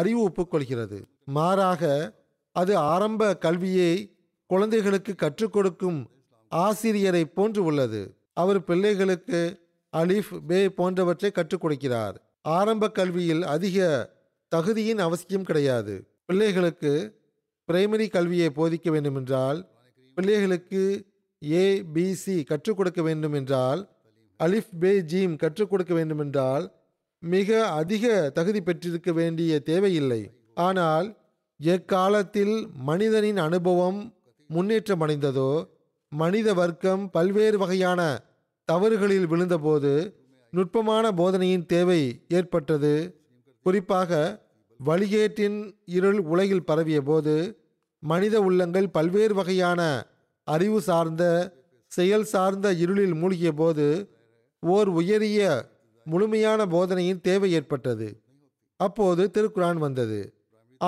அறிவு ஒப்புக்கொள்கிறது. மாறாக அது ஆரம்ப கல்வியை குழந்தைகளுக்கு கற்றுக் கொடுக்கும் ஆசிரியரை போன்று உள்ளது. அவர் பிள்ளைகளுக்கு அலிஃப், பே போன்றவற்றை கற்றுக் கொடுக்கிறார். ஆரம்ப கல்வியில் அதிக தகுதியின் அவசியம் கிடையாது. பிள்ளைகளுக்கு பிரைமரி கல்வியை போதிக்க வேண்டுமென்றால், பிள்ளைகளுக்கு ஏபிசி கற்றுக் கொடுக்க வேண்டுமென்றால், அலிஃப், பே, ஜீம் கற்றுக் கொடுக்க வேண்டுமென்றால் மிக அதிக தகுதி பெற்றிருக்க வேண்டிய தேவையில்லை. ஆனால் எக்காலத்தில் மனிதனின் அனுபவம் முன்னேற்றம் அடைந்ததோ, மனித வர்க்கம் பல்வேறு வகையான தவறுகளில் விழுந்தபோது நுட்பமான போதனையின் தேவை ஏற்பட்டது. குறிப்பாக வழிகேட்டின் இருள் உலகில் பரவிய போது மனித உள்ளங்கள் பல்வேறு வகையான அறிவு சார்ந்த செயல் சார்ந்த இருளில் மூழ்கிய போது ஓர் உயரிய முழுமையான போதனையின் தேவை ஏற்பட்டது. அப்போது திருக்குரான் வந்தது.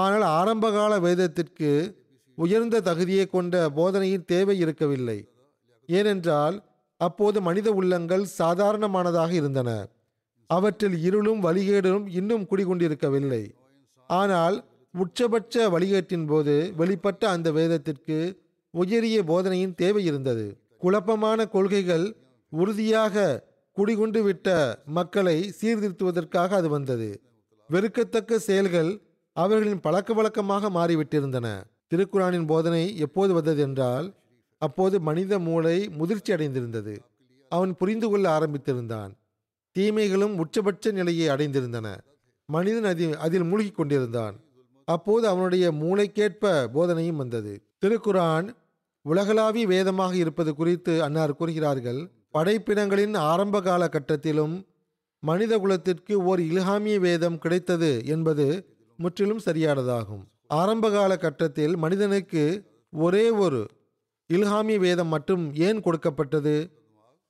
ஆனால் ஆரம்பகால வேதத்திற்கு உயர்ந்த தகுதியை கொண்ட போதனையின் தேவை இருக்கவில்லை. ஏனென்றால் அப்போது மனித உள்ளங்கள் சாதாரணமானதாக இருந்தன. அவற்றில் இருளும் வழிகேடும் இன்னும் குடிகொண்டிருக்கவில்லை. ஆனால் உச்சபட்ச வழிகேட்டின் போது வெளிப்பட்ட அந்த வேதத்திற்கு உயரிய போதனையின் தேவை இருந்தது. குழப்பமான கொள்கைகள் உறுதியாக குடிகொண்டு விட்ட மக்களை சீர்திருத்துவதற்காக அது வந்தது. வெறுக்கத்தக்க செயல்கள் அவர்களின் பழக்க வழக்கமாக மாறிவிட்டிருந்தன. திருக்குரானின் போதனை எப்போது வந்தது என்றால் அப்போது மனித மூளை முதிர்ச்சி அடைந்திருந்தது. அவன் புரிந்து கொள்ள ஆரம்பித்திருந்தான். தீமைகளும் உச்சபட்ச நிலையை அடைந்திருந்தன. மனிதன் அதில் அதில் மூழ்கி கொண்டிருந்தான். அப்போது அவனுடைய மூளைக்கேற்ப போதனையும் வந்தது. திருக்குரான் உலகளாவிய வேதமாக இருப்பது குறித்து அன்னார் கூறுகிறார்கள். படைப்பினங்களின் ஆரம்ப காலகட்டத்திலும் மனித குலத்திற்கு ஓர் இல்ஹாமிய வேதம் கிடைத்தது என்பது முற்றிலும் சரியானதாகும். ஆரம்ப காலகட்டத்தில் மனிதனுக்கு ஒரே ஒரு இல்ஹாமிய வேதம் மட்டும் ஏன் கொடுக்கப்பட்டது?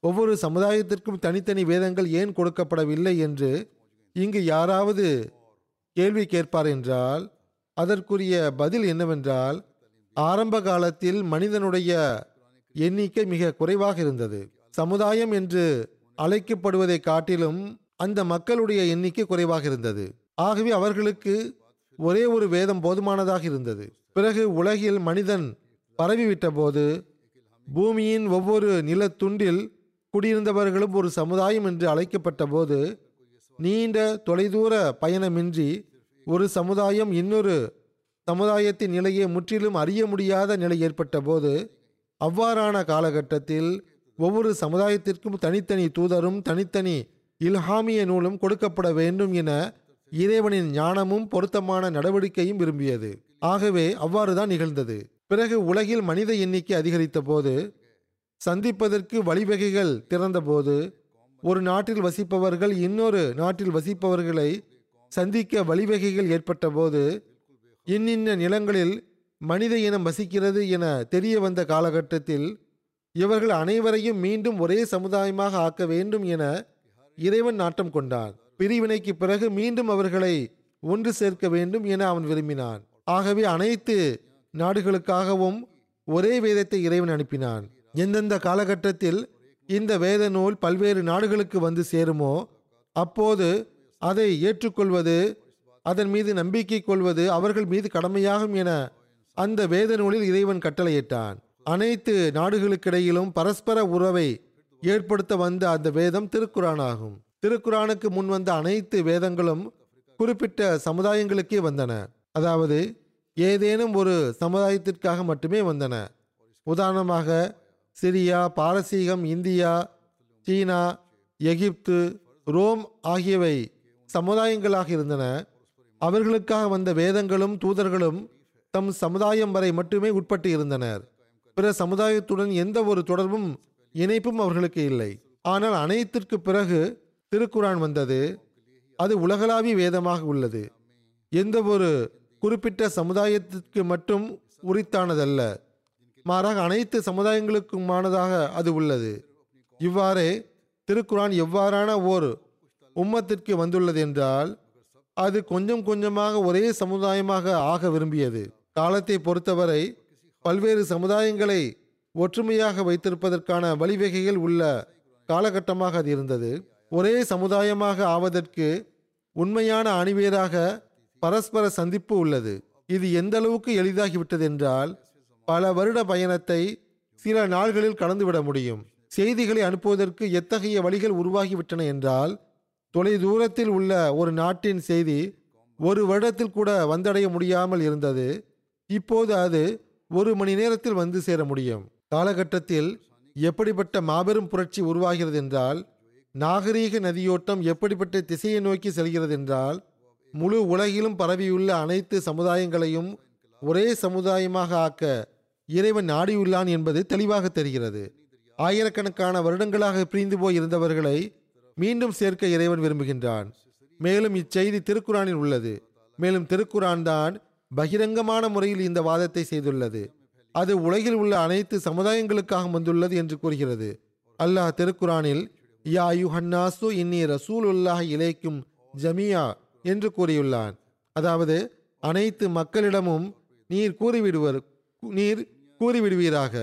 ஒவ்வொரு சமுதாயத்திற்கும் தனித்தனி வேதங்கள் ஏன் கொடுக்கப்படவில்லை என்று இங்கு யாராவது கேள்வி கேட்பார் என்றால் அதற்குரிய பதில் என்னவென்றால் ஆரம்ப காலத்தில் மனிதனுடைய எண்ணிக்கை மிக குறைவாக இருந்தது. சமுதாயம் என்று அழைக்கப்படுவதை காட்டிலும் அந்த மக்களுடைய எண்ணிக்கை குறைவாக இருந்தது. ஆகவே அவர்களுக்கு ஒரே ஒரு வேதம் போதுமானதாக இருந்தது. பிறகு உலகில் மனிதன் பரவிவிட்ட போது பூமியின் ஒவ்வொரு நிலத்துண்டில் குடியிருந்தவர்களும் ஒரு சமுதாயம் என்று அழைக்கப்பட்ட போது நீண்ட தொலைதூர பயணமின்றி ஒரு சமுதாயம் இன்னொரு சமுதாயத்தின் நிலையை முற்றிலும் அறிய முடியாத நிலை ஏற்பட்ட போது அவ்வாறான காலகட்டத்தில் ஒவ்வொரு சமுதாயத்திற்கும் தனித்தனி தூதரும் தனித்தனி இல்ஹாமிய நூலும் கொடுக்கப்பட வேண்டும் என இறைவனின் ஞானமும் பொருத்தமான நடவடிக்கையும் விரும்பியது. ஆகவே அவ்வாறுதான் நிகழ்ந்தது. பிறகு உலகில் மனித எண்ணிக்கை அதிகரித்த போது சந்திப்பதற்கு வழிவகைகள் திறந்தபோது ஒரு நாட்டில் வசிப்பவர்கள் இன்னொரு நாட்டில் வசிப்பவர்களை சந்திக்க வழிவகைகள் ஏற்பட்ட போது இன்னின்ன நிலங்களில் மனித இனம் வசிக்கிறது என தெரிய வந்த காலகட்டத்தில் இவர்கள் அனைவரையும் மீண்டும் ஒரே சமுதாயமாக ஆக்க வேண்டும் என இறைவன் நாட்டம் கொண்டான். பிரிவினைக்கு பிறகு மீண்டும் அவர்களை ஒன்று சேர்க்க வேண்டும் என அவன் விரும்பினான். ஆகவே அனைத்து நாடுகளுக்காகவும் ஒரே வேதத்தை இறைவன் அனுப்பினான். எந்தெந்த காலகட்டத்தில் இந்த வேத நூல் பல்வேறு நாடுகளுக்கு வந்து சேருமோ அப்போது அதை ஏற்றுக்கொள்வது, அதன் மீது நம்பிக்கை கொள்வது அவர்கள் மீது கடமையாகும் என அந்த வேத நூலில் இறைவன் கட்டளையிட்டான். அனைத்து நாடுகளுக்கிடையிலும் பரஸ்பர உறவை ஏற்படுத்த வந்த அந்த வேதம் திருக்குரான் ஆகும். திருக்குரானுக்கு முன் வந்த அனைத்து வேதங்களும் குறிப்பிட்ட சமுதாயங்களுக்கே வந்தன. அதாவது ஏதேனும் ஒரு சமுதாயத்திற்காக மட்டுமே வந்தன. உதாரணமாக சிரியா, பாரசீகம், இந்தியா, சீனா, எகிப்து, ரோம் ஆகியவை சமுதாயங்களாக இருந்தன. அவர்களுக்காக வந்த வேதங்களும் தூதர்களும் தம் சமுதாயம் வரை மட்டுமே உட்பட்டு இருந்தனர். பிற சமுதாயத்துடன் எந்த ஒரு தொடர்பும் இணைப்பும் அவர்களுக்கு இல்லை. ஆனால் அனைத்திற்கு பிறகு திருக்குரான் வந்தது. அது உலகளாவிய வேதமாக உள்ளது. எந்த ஒரு குறிப்பிட்ட சமுதாயத்திற்கு மட்டும் உரித்தானதல்ல, மாறாக அனைத்து சமுதாயங்களுக்குமானதாக அது உள்ளது. இவ்வாறே திருக்குரான் எவ்வாறான ஓர் உம்மத்திற்கு வந்துள்ளது என்றால் அது கொஞ்சம் கொஞ்சமாக ஒரே சமுதாயமாக ஆக விரும்பியது. காலத்தை பொறுத்தவரை பல்வேறு சமுதாயங்களை ஒற்றுமையாக வைத்திருப்பதற்கான வழிவகைகள் உள்ள காலகட்டமாக அது இருந்தது. ஒரே சமுதாயமாக ஆவதற்கு உண்மையான அணிவேராக பரஸ்பர சந்திப்பு உள்ளது. இது எந்த அளவுக்கு எளிதாகிவிட்டது என்றால் பல வருட பயணத்தை சில நாள்களில் கடந்துவிட முடியும். செய்திகளை அனுப்புவதற்கு எத்தகைய வழிகள் உருவாகிவிட்டன என்றால் தொலை தூரத்தில் உள்ள ஒரு நாட்டின் செய்தி ஒரு வருடத்தில் கூட வந்தடைய முடியாமல் இருந்தது. இப்போது அது ஒரு மணி நேரத்தில் வந்து சேர முடியும். காலகட்டத்தில் எப்படிப்பட்ட மாபெரும் புரட்சி உருவாகிறது என்றால், நாகரீக நதியோட்டம் எப்படிப்பட்ட திசையை நோக்கி செல்கிறது என்றால், முழு உலகிலும் பரவியுள்ள அனைத்து சமுதாயங்களையும் ஒரே சமுதாயமாக ஆக்க இறைவன் நாடியுள்ளான் என்பது தெளிவாக தெரிகிறது. ஆயிரக்கணக்கான வருடங்களாக பிரிந்து போய் இருந்தவர்களை மீண்டும் சேர்க்க இறைவன் விரும்புகின்றான். மேலும் இச்செய்தி திருக்குரானில் உள்ளது. மேலும் திருக்குரான் தான் பகிரங்கமான முறையில் இந்த வாதத்தை செய்துள்ளது. அது உலகில் உள்ள அனைத்து சமுதாயங்களுக்காக வந்துள்ளது என்று கூறுகிறது. அல்லாஹ் திருக்குரானில் யா யுஹன்னாசு இன்னி ரசூலுல்லாஹ் இலைக்கும் ஜமியா என்று கூறியுள்ளான். அதாவது அனைத்து மக்களிடமும் நீர் கூறிவிடுவர் நீர் கூறிவிடுவீராக,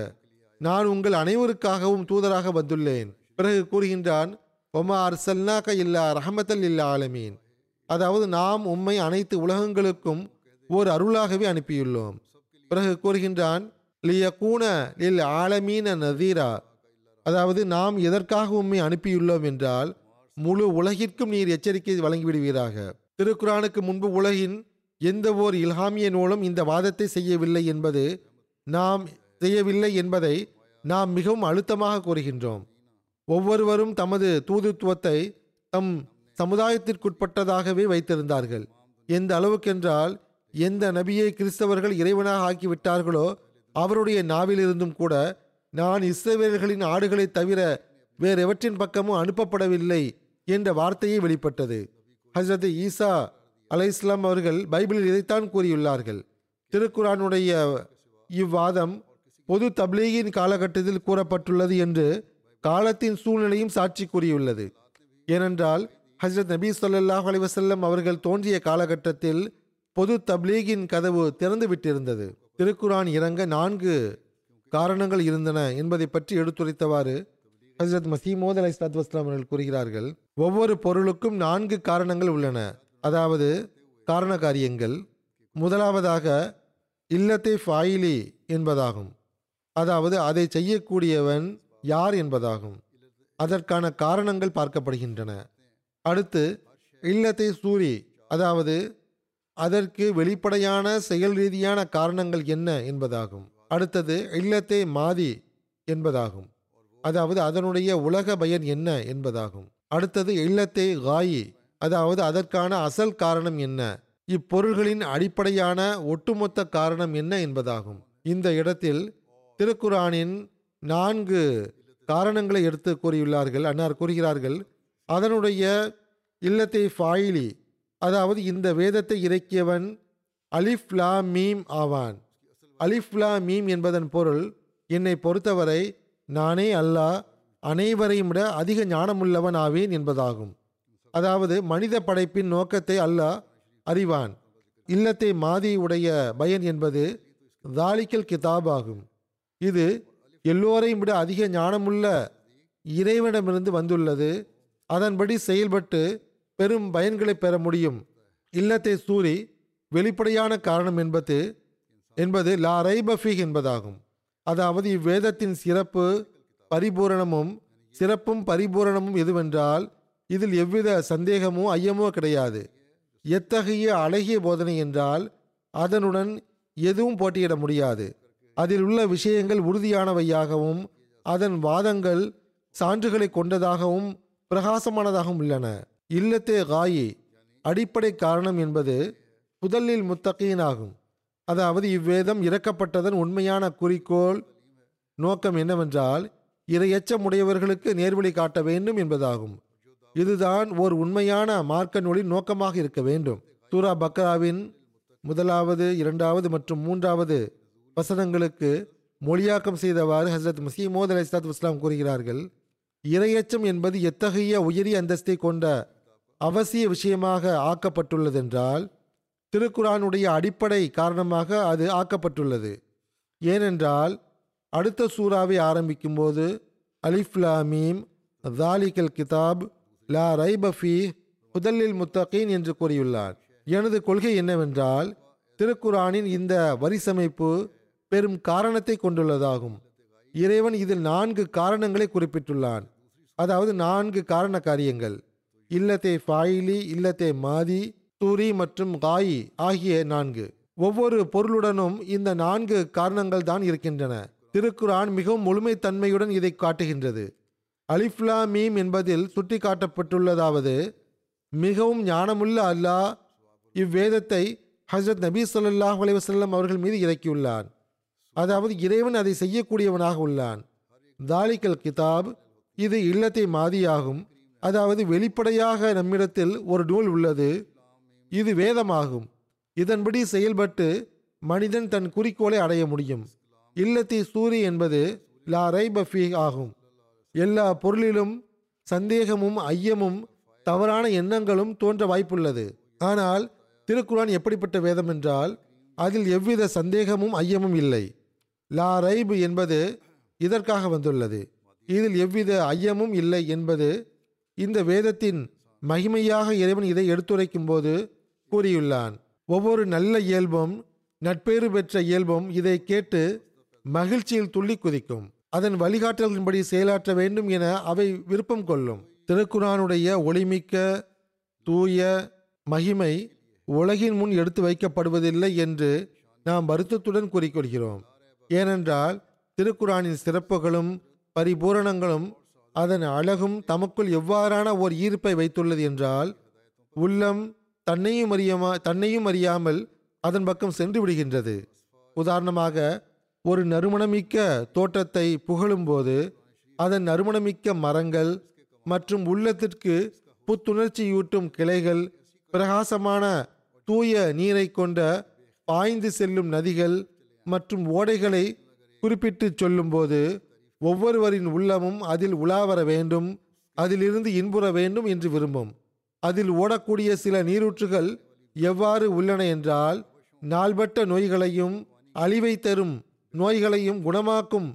நான் உங்கள் அனைவருக்காகவும் தூதராக வந்துள்ளேன். பிறகு கூறுகின்றான், ஒமா அர்சல்னாக இல்லா ரஹமத்தல் இல்லா ஆலமீன். அதாவது நாம் உம்மை அனைத்து உலகங்களுக்கும் ஓர் அருளாகவே அனுப்பியுள்ளோம். பிறகு கூறுகின்றான், லிய கூன லில் ஆலமீன நதீரா. அதாவது நாம் எதற்காக உம்மை அனுப்பியுள்ளோம் என்றால் முழு உலகிற்கும் நீர் எச்சரிக்கை வழங்கிவிடுவீராக. திருக்குரானுக்கு முன்பு உலகின் எந்த ஓர் இல்ஹாமிய நூலும் இந்த வாதத்தை செய்யவில்லை என்பது நாம் செய்யவில்லை என்பதை நாம் மிகவும் அழுத்தமாக கூறுகின்றோம். ஒவ்வொருவரும் தமது தூதுத்துவத்தை தம் சமுதாயத்திற்குட்பட்டதாகவே வைத்திருந்தார்கள். எந்த அளவுக்கென்றால் எந்த நபியை கிறிஸ்தவர்கள் இறைவனாக ஆக்கிவிட்டார்களோ அவருடைய நாவிலிருந்தும் கூட, நான் இஸ்ரவேலர்களின் ஆடுகளை தவிர வேறெவற்றின் பக்கமும் அனுப்பப்படவில்லை என்ற வார்த்தையை வெளிப்பட்டது. ஹசரத் ஈசா அலைஹிஸ்ஸலாம் அவர்கள் பைபிளில் இதைத்தான் கூறியுள்ளார்கள். திருக்குரானுடைய இவ்வாதம் பொது தப்லீகின் காலகட்டத்தில் கூறப்பட்டுள்ளது என்று காலத்தின் சூழ்நிலையும் சாட்சி கூறியுள்ளது. ஏனென்றால் ஹஜ்ரத் நபி ஸல்லல்லாஹு அலைஹி வஸல்லம் அவர்கள் தோன்றிய காலகட்டத்தில் பொது தப்லீகின் கதவு திறந்து விட்டிருந்தது. திருக்குரான் இறங்க நான்கு காரணங்கள் இருந்தன என்பதை பற்றி எடுத்துரைத்தவாறு ஹஜ்ரத் மசீமோத் அலைஹிஸ்ஸலாத்து வஸ்ஸலாம் அவர்கள் கூறுகிறார்கள், ஒவ்வொரு பொருளுக்கும் நான்கு காரணங்கள் உள்ளன. அதாவது காரண காரியங்கள். முதலாவதாக இல்லத்தை ஃபாயிலி என்பதாகும். அதாவது அதை செய்யக்கூடியவன் யார் என்பதாகும். அதற்கான காரணங்கள் பார்க்கப்படுகின்றன. அடுத்து இல்லத்தை சூரி, அதாவது அதற்கு வெளிப்படையான செயல் ரீதியான காரணங்கள் என்ன என்பதாகும். அடுத்தது இல்லத்தை மாதி என்பதாகும். அதாவது அதனுடைய உலக பயன் என்ன என்பதாகும். அடுத்தது இல்லத்தை காயி, அதாவது அதற்கான அசல் காரணம் என்ன, இப்பொருள்களின் அடிப்படையான ஒட்டுமொத்த காரணம் என்ன என்பதாகும். இந்த இடத்தில் திருக்குரானின் நான்கு காரணங்களை எடுத்து கூறியுள்ளார்கள். அன்னார் கூறுகிறார்கள், அதனுடைய இல்லத்தை ஃபாயிலி, அதாவது இந்த வேதத்தை இறக்கியவன் அலிஃப் லா மீம் ஆவான். அலிஃப் லா மீம் என்பதன் பொருள் என்னை பொறுத்தவரை நானே அல்லாஹ் அனைவரையும் விட அதிக ஞானமுள்ளவன் ஆவேன் என்பதாகும். அதாவது மனித படைப்பின் நோக்கத்தை அல்லாஹ் அறிவான். இல்லத்தை மாதி உடைய பயன் என்பது தாலிக்கல் கிதாப் ஆகும். இது எல்லோரையும் விட அதிக ஞானமுள்ள இறைவனிடமிருந்து வந்துள்ளது. அதன்படி செயல்பட்டு பெரும் பயன்களை பெற முடியும். இல்லத்தை சூரி வெளிப்படையான காரணம் என்பது என்பது லா ரைபஃபி என்பதாகும். அதாவது இவ்வேதத்தின் சிறப்பு பரிபூரணமும் சிறப்பும் பரிபூரணமும் எதுவென்றால் இதில் எவ்வித சந்தேகமோ ஐயமோ கிடையாது. எத்தகைய அழகிய போதனை என்றால் அதனுடன் எதுவும் போட்டியிட முடியாது. அதில் உள்ள விஷயங்கள் உறுதியானவையாகவும் அதன் வாதங்கள் சான்றுகளை கொண்டதாகவும் பிரகாசமானதாகவும் உள்ளன. இல்லத்தே காயி அடிப்படை காரணம் என்பது புதலில் முத்தகீன் ஆகும். அதாவது இவ்வேதம் இறக்கப்பட்டதன் உண்மையான குறிக்கோள் நோக்கம் என்னவென்றால் இரையச்சமுடையவர்களுக்கு நேர்வழி காட்ட வேண்டும் என்பதாகும். இதுதான் ஓர் உண்மையான மார்க்க நூலின் நோக்கமாக இருக்க வேண்டும். சூரா பக்ராவின் முதலாவது இரண்டாவது மற்றும் மூன்றாவது வசனங்களுக்கு மொழியாக்கம் செய்தவாறு ஹசரத் மசீஹ் மவ்ஊத் அலைஹிஸ்ஸலாத்து வஸ்ஸலாம் கூறுகிறார்கள், இரையச்சம் என்பது எத்தகைய உயரிய அந்தஸ்தை கொண்ட அவசிய விஷயமாக ஆக்கப்பட்டுள்ளதென்றால் திருக்குரானுடைய அடிப்படை காரணமாக அது ஆக்கப்பட்டுள்ளது. ஏனென்றால் அடுத்த சூறாவை ஆரம்பிக்கும் போது அலிஃப் லா மீம் தாலிகல் கிதாப் லா ரைப ஃபீ ஹுதல்லில் முத்தகீன் என்று கூறியுள்ளார். எனது கொள்கை என்னவென்றால் திருக்குரானின் இந்த வரிசமைப்பு பெரும் காரணத்தை கொண்டுள்ளதாகும். இறைவன் இதில் நான்கு காரணங்களை குறிப்பிட்டுள்ளான். அதாவது நான்கு காரண காரியங்கள், இல்லத்தே ஃபாயிலி, இல்லத்தே மாதி, தூரி மற்றும் காயி ஆகிய நான்கு. ஒவ்வொரு பொருளுடனும் இந்த நான்கு காரணங்கள் தான் இருக்கின்றன. திருக்குரான் மிகவும் முழுமைத்தன்மையுடன் இதை காட்டுகின்றது. அலிஃப் லா மீம் என்பதில் சுட்டி காட்டப்பட்டுள்ளதாவது மிகவும் ஞானமுள்ள அல்லாஹ் இவ்வேதத்தை ஹஜ்ரத் நபி ஸல்லல்லாஹு அலைஹி வஸல்லம் அவர்கள் மீது இறக்கியுள்ளான். அதாவது இறைவன் அதை செய்யக்கூடியவனாக உள்ளான். தாலிக்கல் கிதாப் இது இல்லத்தை மாதியாகும். அதாவது வெளிப்படையாக நம்மிடத்தில் ஒரு நூல் உள்ளது, இது வேதமாகும். இதன்படி செயல்பட்டு மனிதன் தன் குறிக்கோளை அடைய முடியும். இல்லத்தி சூரி என்பது லா ரைப ஃபீ ஆகும். எல்லா பொருளிலும் சந்தேகமும் ஐயமும் தவறான எண்ணங்களும் தோன்ற வாய்ப்புள்ளது. ஆனால் திருக்குரான் எப்படிப்பட்ட வேதம் என்றால் அதில் எவ்வித சந்தேகமும் ஐயமும் இல்லை. லா ரைபு என்பது இதற்காக வந்துள்ளது. இதில் எவ்வித ஐயமும் இல்லை என்பது இந்த வேதத்தின் மகிமையாக இறைவன் இதை எடுத்துரைக்கும் போது கூறியுள்ளான். ஒவ்வொரு நல்ல இயல்பும் நட்பேறு பெற்ற இயல்பும் இதை கேட்டு மகிழ்ச்சியில் துள்ளி குதிக்கும். அதன் வழிகாட்டல்களின்படி செயலாற்ற வேண்டும் என அவை விருப்பம் கொள்ளும். திருக்குரானுடைய ஒளிமிக்க தூய மகிமை உலகின் முன் எடுத்து வைக்கப்படுவதில்லை என்று நாம் வருத்தத்துடன் கூறிக்கொள்கிறோம். ஏனென்றால் திருக்குரானின் சிறப்புகளும் பரிபூரணங்களும் அதன் அழகும் தமக்குள் எவ்வாறான ஓர் ஈர்ப்பை வைத்துள்ளது என்றால் உள்ளம் தன்னையும் அறியாம தன்னையும் அறியாமல் அதன் பக்கம் சென்று விடுகின்றது. உதாரணமாக ஒரு நறுமணமிக்க தோட்டத்தை புகழும் போது அதன் நறுமணமிக்க மரங்கள் மற்றும் உள்ளத்திற்கு புத்துணர்ச்சியூட்டும் கிளைகள், பிரகாசமான தூய நீரை கொண்ட பாய்ந்து செல்லும் நதிகள் மற்றும் ஓடைகளை குறிப்பிட்டு சொல்லும்போது ஒவ்வொருவரின் உள்ளமும் அதில் உலாவர வேண்டும், அதிலிருந்து இன்புற வேண்டும் என்று விரும்பும். அதில் ஓடக்கூடிய சில நீரூற்றுகள் எவ்வாறு உள்ளன என்றால் நாள்பட்ட நோய்களையும் அழிவை தரும் நோய்களையும் குணமாக்கும்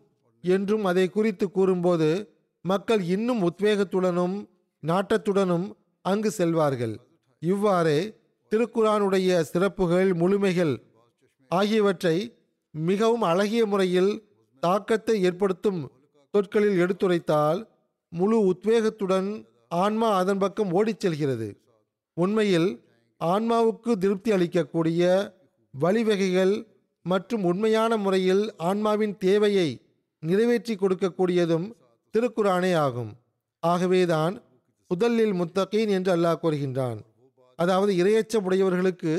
என்றும் அதை குறித்து கூறும்போது மக்கள் இன்னும் உத்வேகத்துடனும் நாட்டத்துடனும் அங்கு செல்வார்கள். இவ்வாறே திருக்குரானுடைய சிறப்புகள் முழுமைகள் ஆகியவற்றை மிகவும் அழகிய முறையில் தாக்கத்தை ஏற்படுத்தும் சொற்களில் எடுத்துரைத்தால் முழு உத்வேகத்துடன் ஆன்மா அதன் பக்கம் ஓடிச் செல்கிறது. உண்மையில் ஆன்மாவுக்கு திருப்தி அளிக்கக்கூடிய வழிவகைகள் மற்றும் உண்மையான முறையில் ஆன்மாவின் தேவையை நிறைவேற்றி கொடுக்கக்கூடியதும் திருக்குரானே ஆகும். ஆகவேதான் புதல்லில் முத்தகீன் என்று அல்லாஹ் கூறுகின்றான். அதாவது இரையச்சம் உடையவர்களுக்கு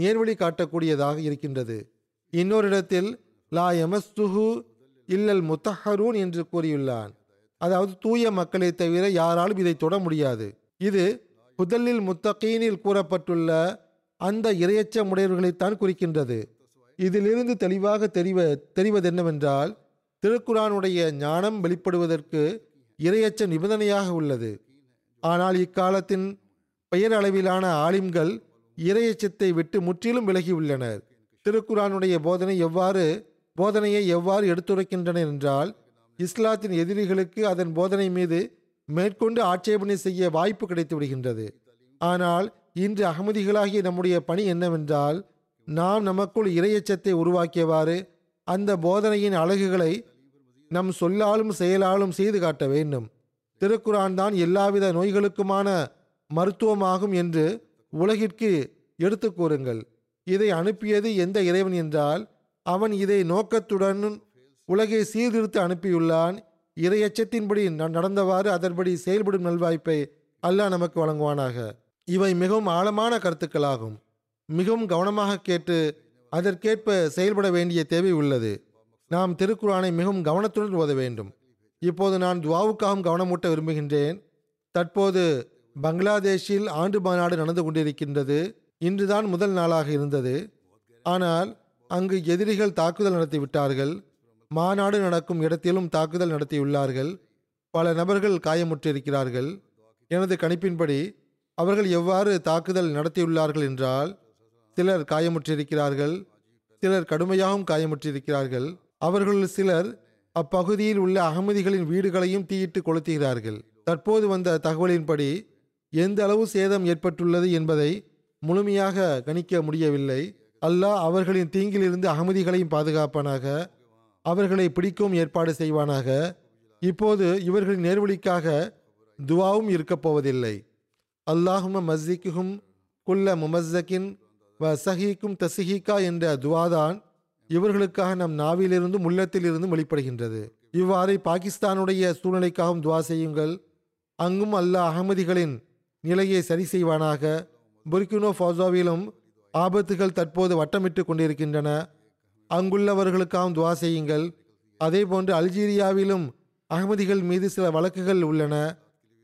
நேர்வழி காட்டக்கூடியதாக இருக்கின்றது. இன்னொரு இடத்தில் லா யமஸ்துஹு இல்லல் முத்தஹரூன் என்று கூறியுள்ளான். அதாவது தூய மக்களை தவிர யாராலும் இதை தொட முடியாது. இது ஹுதல்லில் முத்தகீனில் கூறப்பட்டுள்ள அந்த இரையச்சம் உடையவர்களைத்தான் குறிக்கின்றது. இதிலிருந்து தெளிவாக தெரிவ தெரிவதென்னவென்றால் திருக்குரானுடைய ஞானம் வெளிப்படுவதற்கு இரையச்ச நிபந்தனையாக உள்ளது. ஆனால் இக்காலத்தின் பெயரளவிலான ஆலிம்கள் இரையச்சத்தை விட்டு முற்றிலும் விலகியுள்ளனர். திருக்குரானுடைய போதனை எவ்வாறு போதனையை எவ்வாறு எடுத்துரைக்கின்றன என்றால், இஸ்லாத்தின் எதிரிகளுக்கு அதன் போதனை மீது மேற்கொண்டு ஆட்சேபனை செய்ய வாய்ப்பு கிடைத்து விடுகின்றது. ஆனால் இன்று அகமதிகளாகிய நம்முடைய பணி என்னவென்றால், நாம் நமக்குள் இரையச்சத்தை உருவாக்கியவாறு அந்த போதனையின் அழகுகளை நம் சொல்லாலும் செயலாலும் செய்து காட்ட வேண்டும். திருக்குரான் தான் எல்லாவித நோய்களுக்குமான மருத்துவமாகும் என்று உலகிற்கு எடுத்து கூறுங்கள். இதை அனுப்பியது எந்த இறைவன் என்றால், அவன் இதை நோக்கத்துடன் உலகை சீர்திருத்து அனுப்பியுள்ளான். இரையச்சத்தின்படி நடந்தவாறு அதன்படி செயல்படும் நல்வாய்ப்பை அல்லாஹ் நமக்கு வழங்குவானாக. இவை மிகவும் ஆழமான கருத்துக்களாகும். மிகவும் கவனமாக கேட்டு அதற்கேற்ப செயல்பட வேண்டிய தேவை உள்ளது. நாம் திருக்குரானை மிகவும் கவனத்துடன் ஓத வேண்டும். இப்போது நான் துவாவுக்காகவும் கவனமூட்ட விரும்புகின்றேன். தற்போது பங்களாதேஷில் ஆண்டு மாநாடு நடந்து கொண்டிருக்கின்றது. இன்றுதான் முதல் நாளாக இருந்தது. ஆனால் அங்கு எதிரிகள் தாக்குதல் நடத்திவிட்டார்கள். மாநாடு நடக்கும் இடத்திலும் தாக்குதல் நடத்தியுள்ளார்கள். பல நபர்கள் காயமுற்றிருக்கிறார்கள். எனது கணிப்பின்படி அவர்கள் எவ்வாறு தாக்குதல் நடத்தியுள்ளார்கள் என்றால், சிலர் காயமுற்றிருக்கிறார்கள், சிலர் கடுமையாகவும் காயமுற்றிருக்கிறார்கள். அவர்களுள் சிலர் அப்பகுதியில் உள்ள அகமதிகளின் வீடுகளையும் தீயிட்டு கொளுத்துகிறார்கள். தற்போது வந்த தகவலின்படி எந்த அளவு சேதம் ஏற்பட்டுள்ளது என்பதை முழுமையாக கணிக்க முடியவில்லை. அல்லாஹ் அவர்களின் தீங்கிலிருந்து அகமதிகளையும் பாதுகாப்பானாக, அவர்களை பிடிக்கவும் ஏற்பாடு செய்வானாக. இப்போது இவர்களின் நேர்வழிக்காக துவாவும் இருக்கப் போவதில்லை. அல்லாஹும்ம மஸ்ஸிகுஹும் குல்ல முமஸ்ஸகின் வ சஹீக்கும் தசிஹீகா என்ற துவாதான் இவர்களுக்காக நம் நாவிலிருந்தும் உள்ளத்திலிருந்தும் வெளிப்படுகின்றது. இவ்வாறு பாகிஸ்தானுடைய சூழ்நிலைக்காகவும் துவா செய்யுங்கள். அங்கும் அல்லாஹ் அகமதிகளின் நிலையை சரி செய்வானாக. புர்கினோ ஃபாசோவிலும் ஆபத்துகள் தற்போது வட்டமிட்டு கொண்டிருக்கின்றன. அங்குள்ளவர்களுக்காகவும் துவா செய்யுங்கள். அதே போன்று அல்ஜீரியாவிலும் அகமதிகள் மீது சில வழக்குகள் உள்ளன.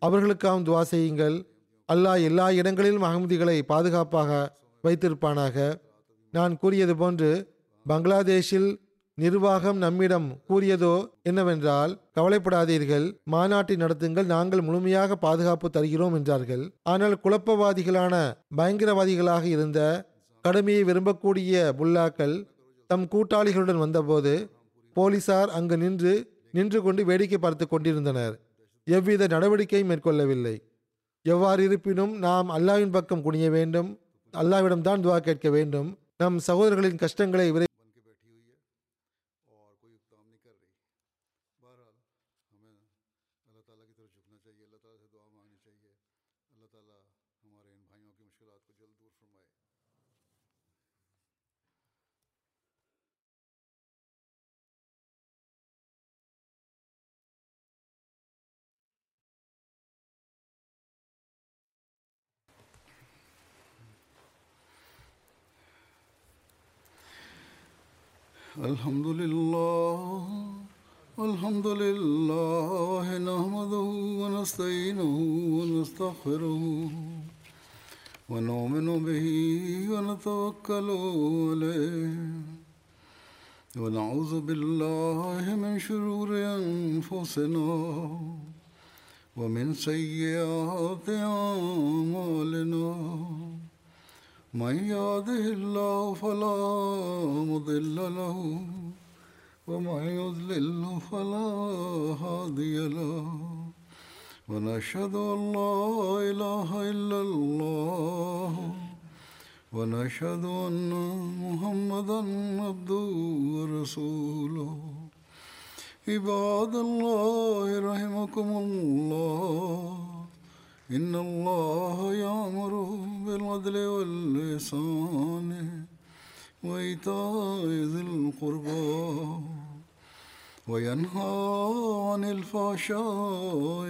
அவர்களுக்காகவும் துவா செய்யுங்கள். அல்லாஹ் எல்லா இடங்களிலும் அகமதிகளை பாதுகாப்பாக வைத்திருப்பானாக. நான் கூறியது போன்று பங்களாதேஷில் நிர்வாகம் நம்மிடம் கூறியதோ என்னவென்றால், கவலைப்படாதீர்கள், மாநாட்டை நடத்துங்கள், நாங்கள் முழுமையாக பாதுகாப்பு தருகிறோம் என்றார்கள். ஆனால் குழப்பவாதிகளான பயங்கரவாதிகளாக இருந்த கடுமையை விரும்பக்கூடிய புல்லாக்கள் தம் கூட்டாளிகளுடன் வந்தபோது போலீசார் அங்கு நின்று நின்று கொண்டு வேடிக்கை பார்த்து கொண்டிருந்தனர். எவ்வித நடவடிக்கையும் மேற்கொள்ளவில்லை. எவ்வாறு இருப்பினும் நாம் அல்லாவின் பக்கம் குனிய வேண்டும். அல்லாவிடம்தான் துவா கேட்க வேண்டும். நம் சகோதரர்களின் கஷ்டங்களை விரை Alhamdulillah, Alhamdulillah, nahmaduhu wa nasta'inuhu wa nastaghfiruhu wa nu'minu bihi wa natawakkalu alayhi wa na'udhu billahi min shururi anfusina wa min sayyi'ati a'malina. من يهده الله فلا مضل له ومن يضلل فلا هادي له ونشهد أن لا إله إلا الله ونشهد أن محمدا عبده ورسوله. عباد الله رحمكم الله إن الله يأمر بالعدل والإحسان وإيتاء ذي القربى وينهى عن الفحشاء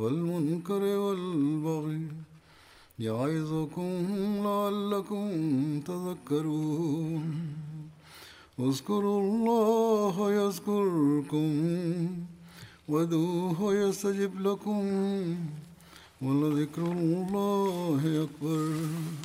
والمنكر والبغي يعظكم لعلكم تذكرون. اذكروا الله يذكركم وادعوه يستجب لكم وَلَذِكْرُ اللَّهِ أَكْبَرُ.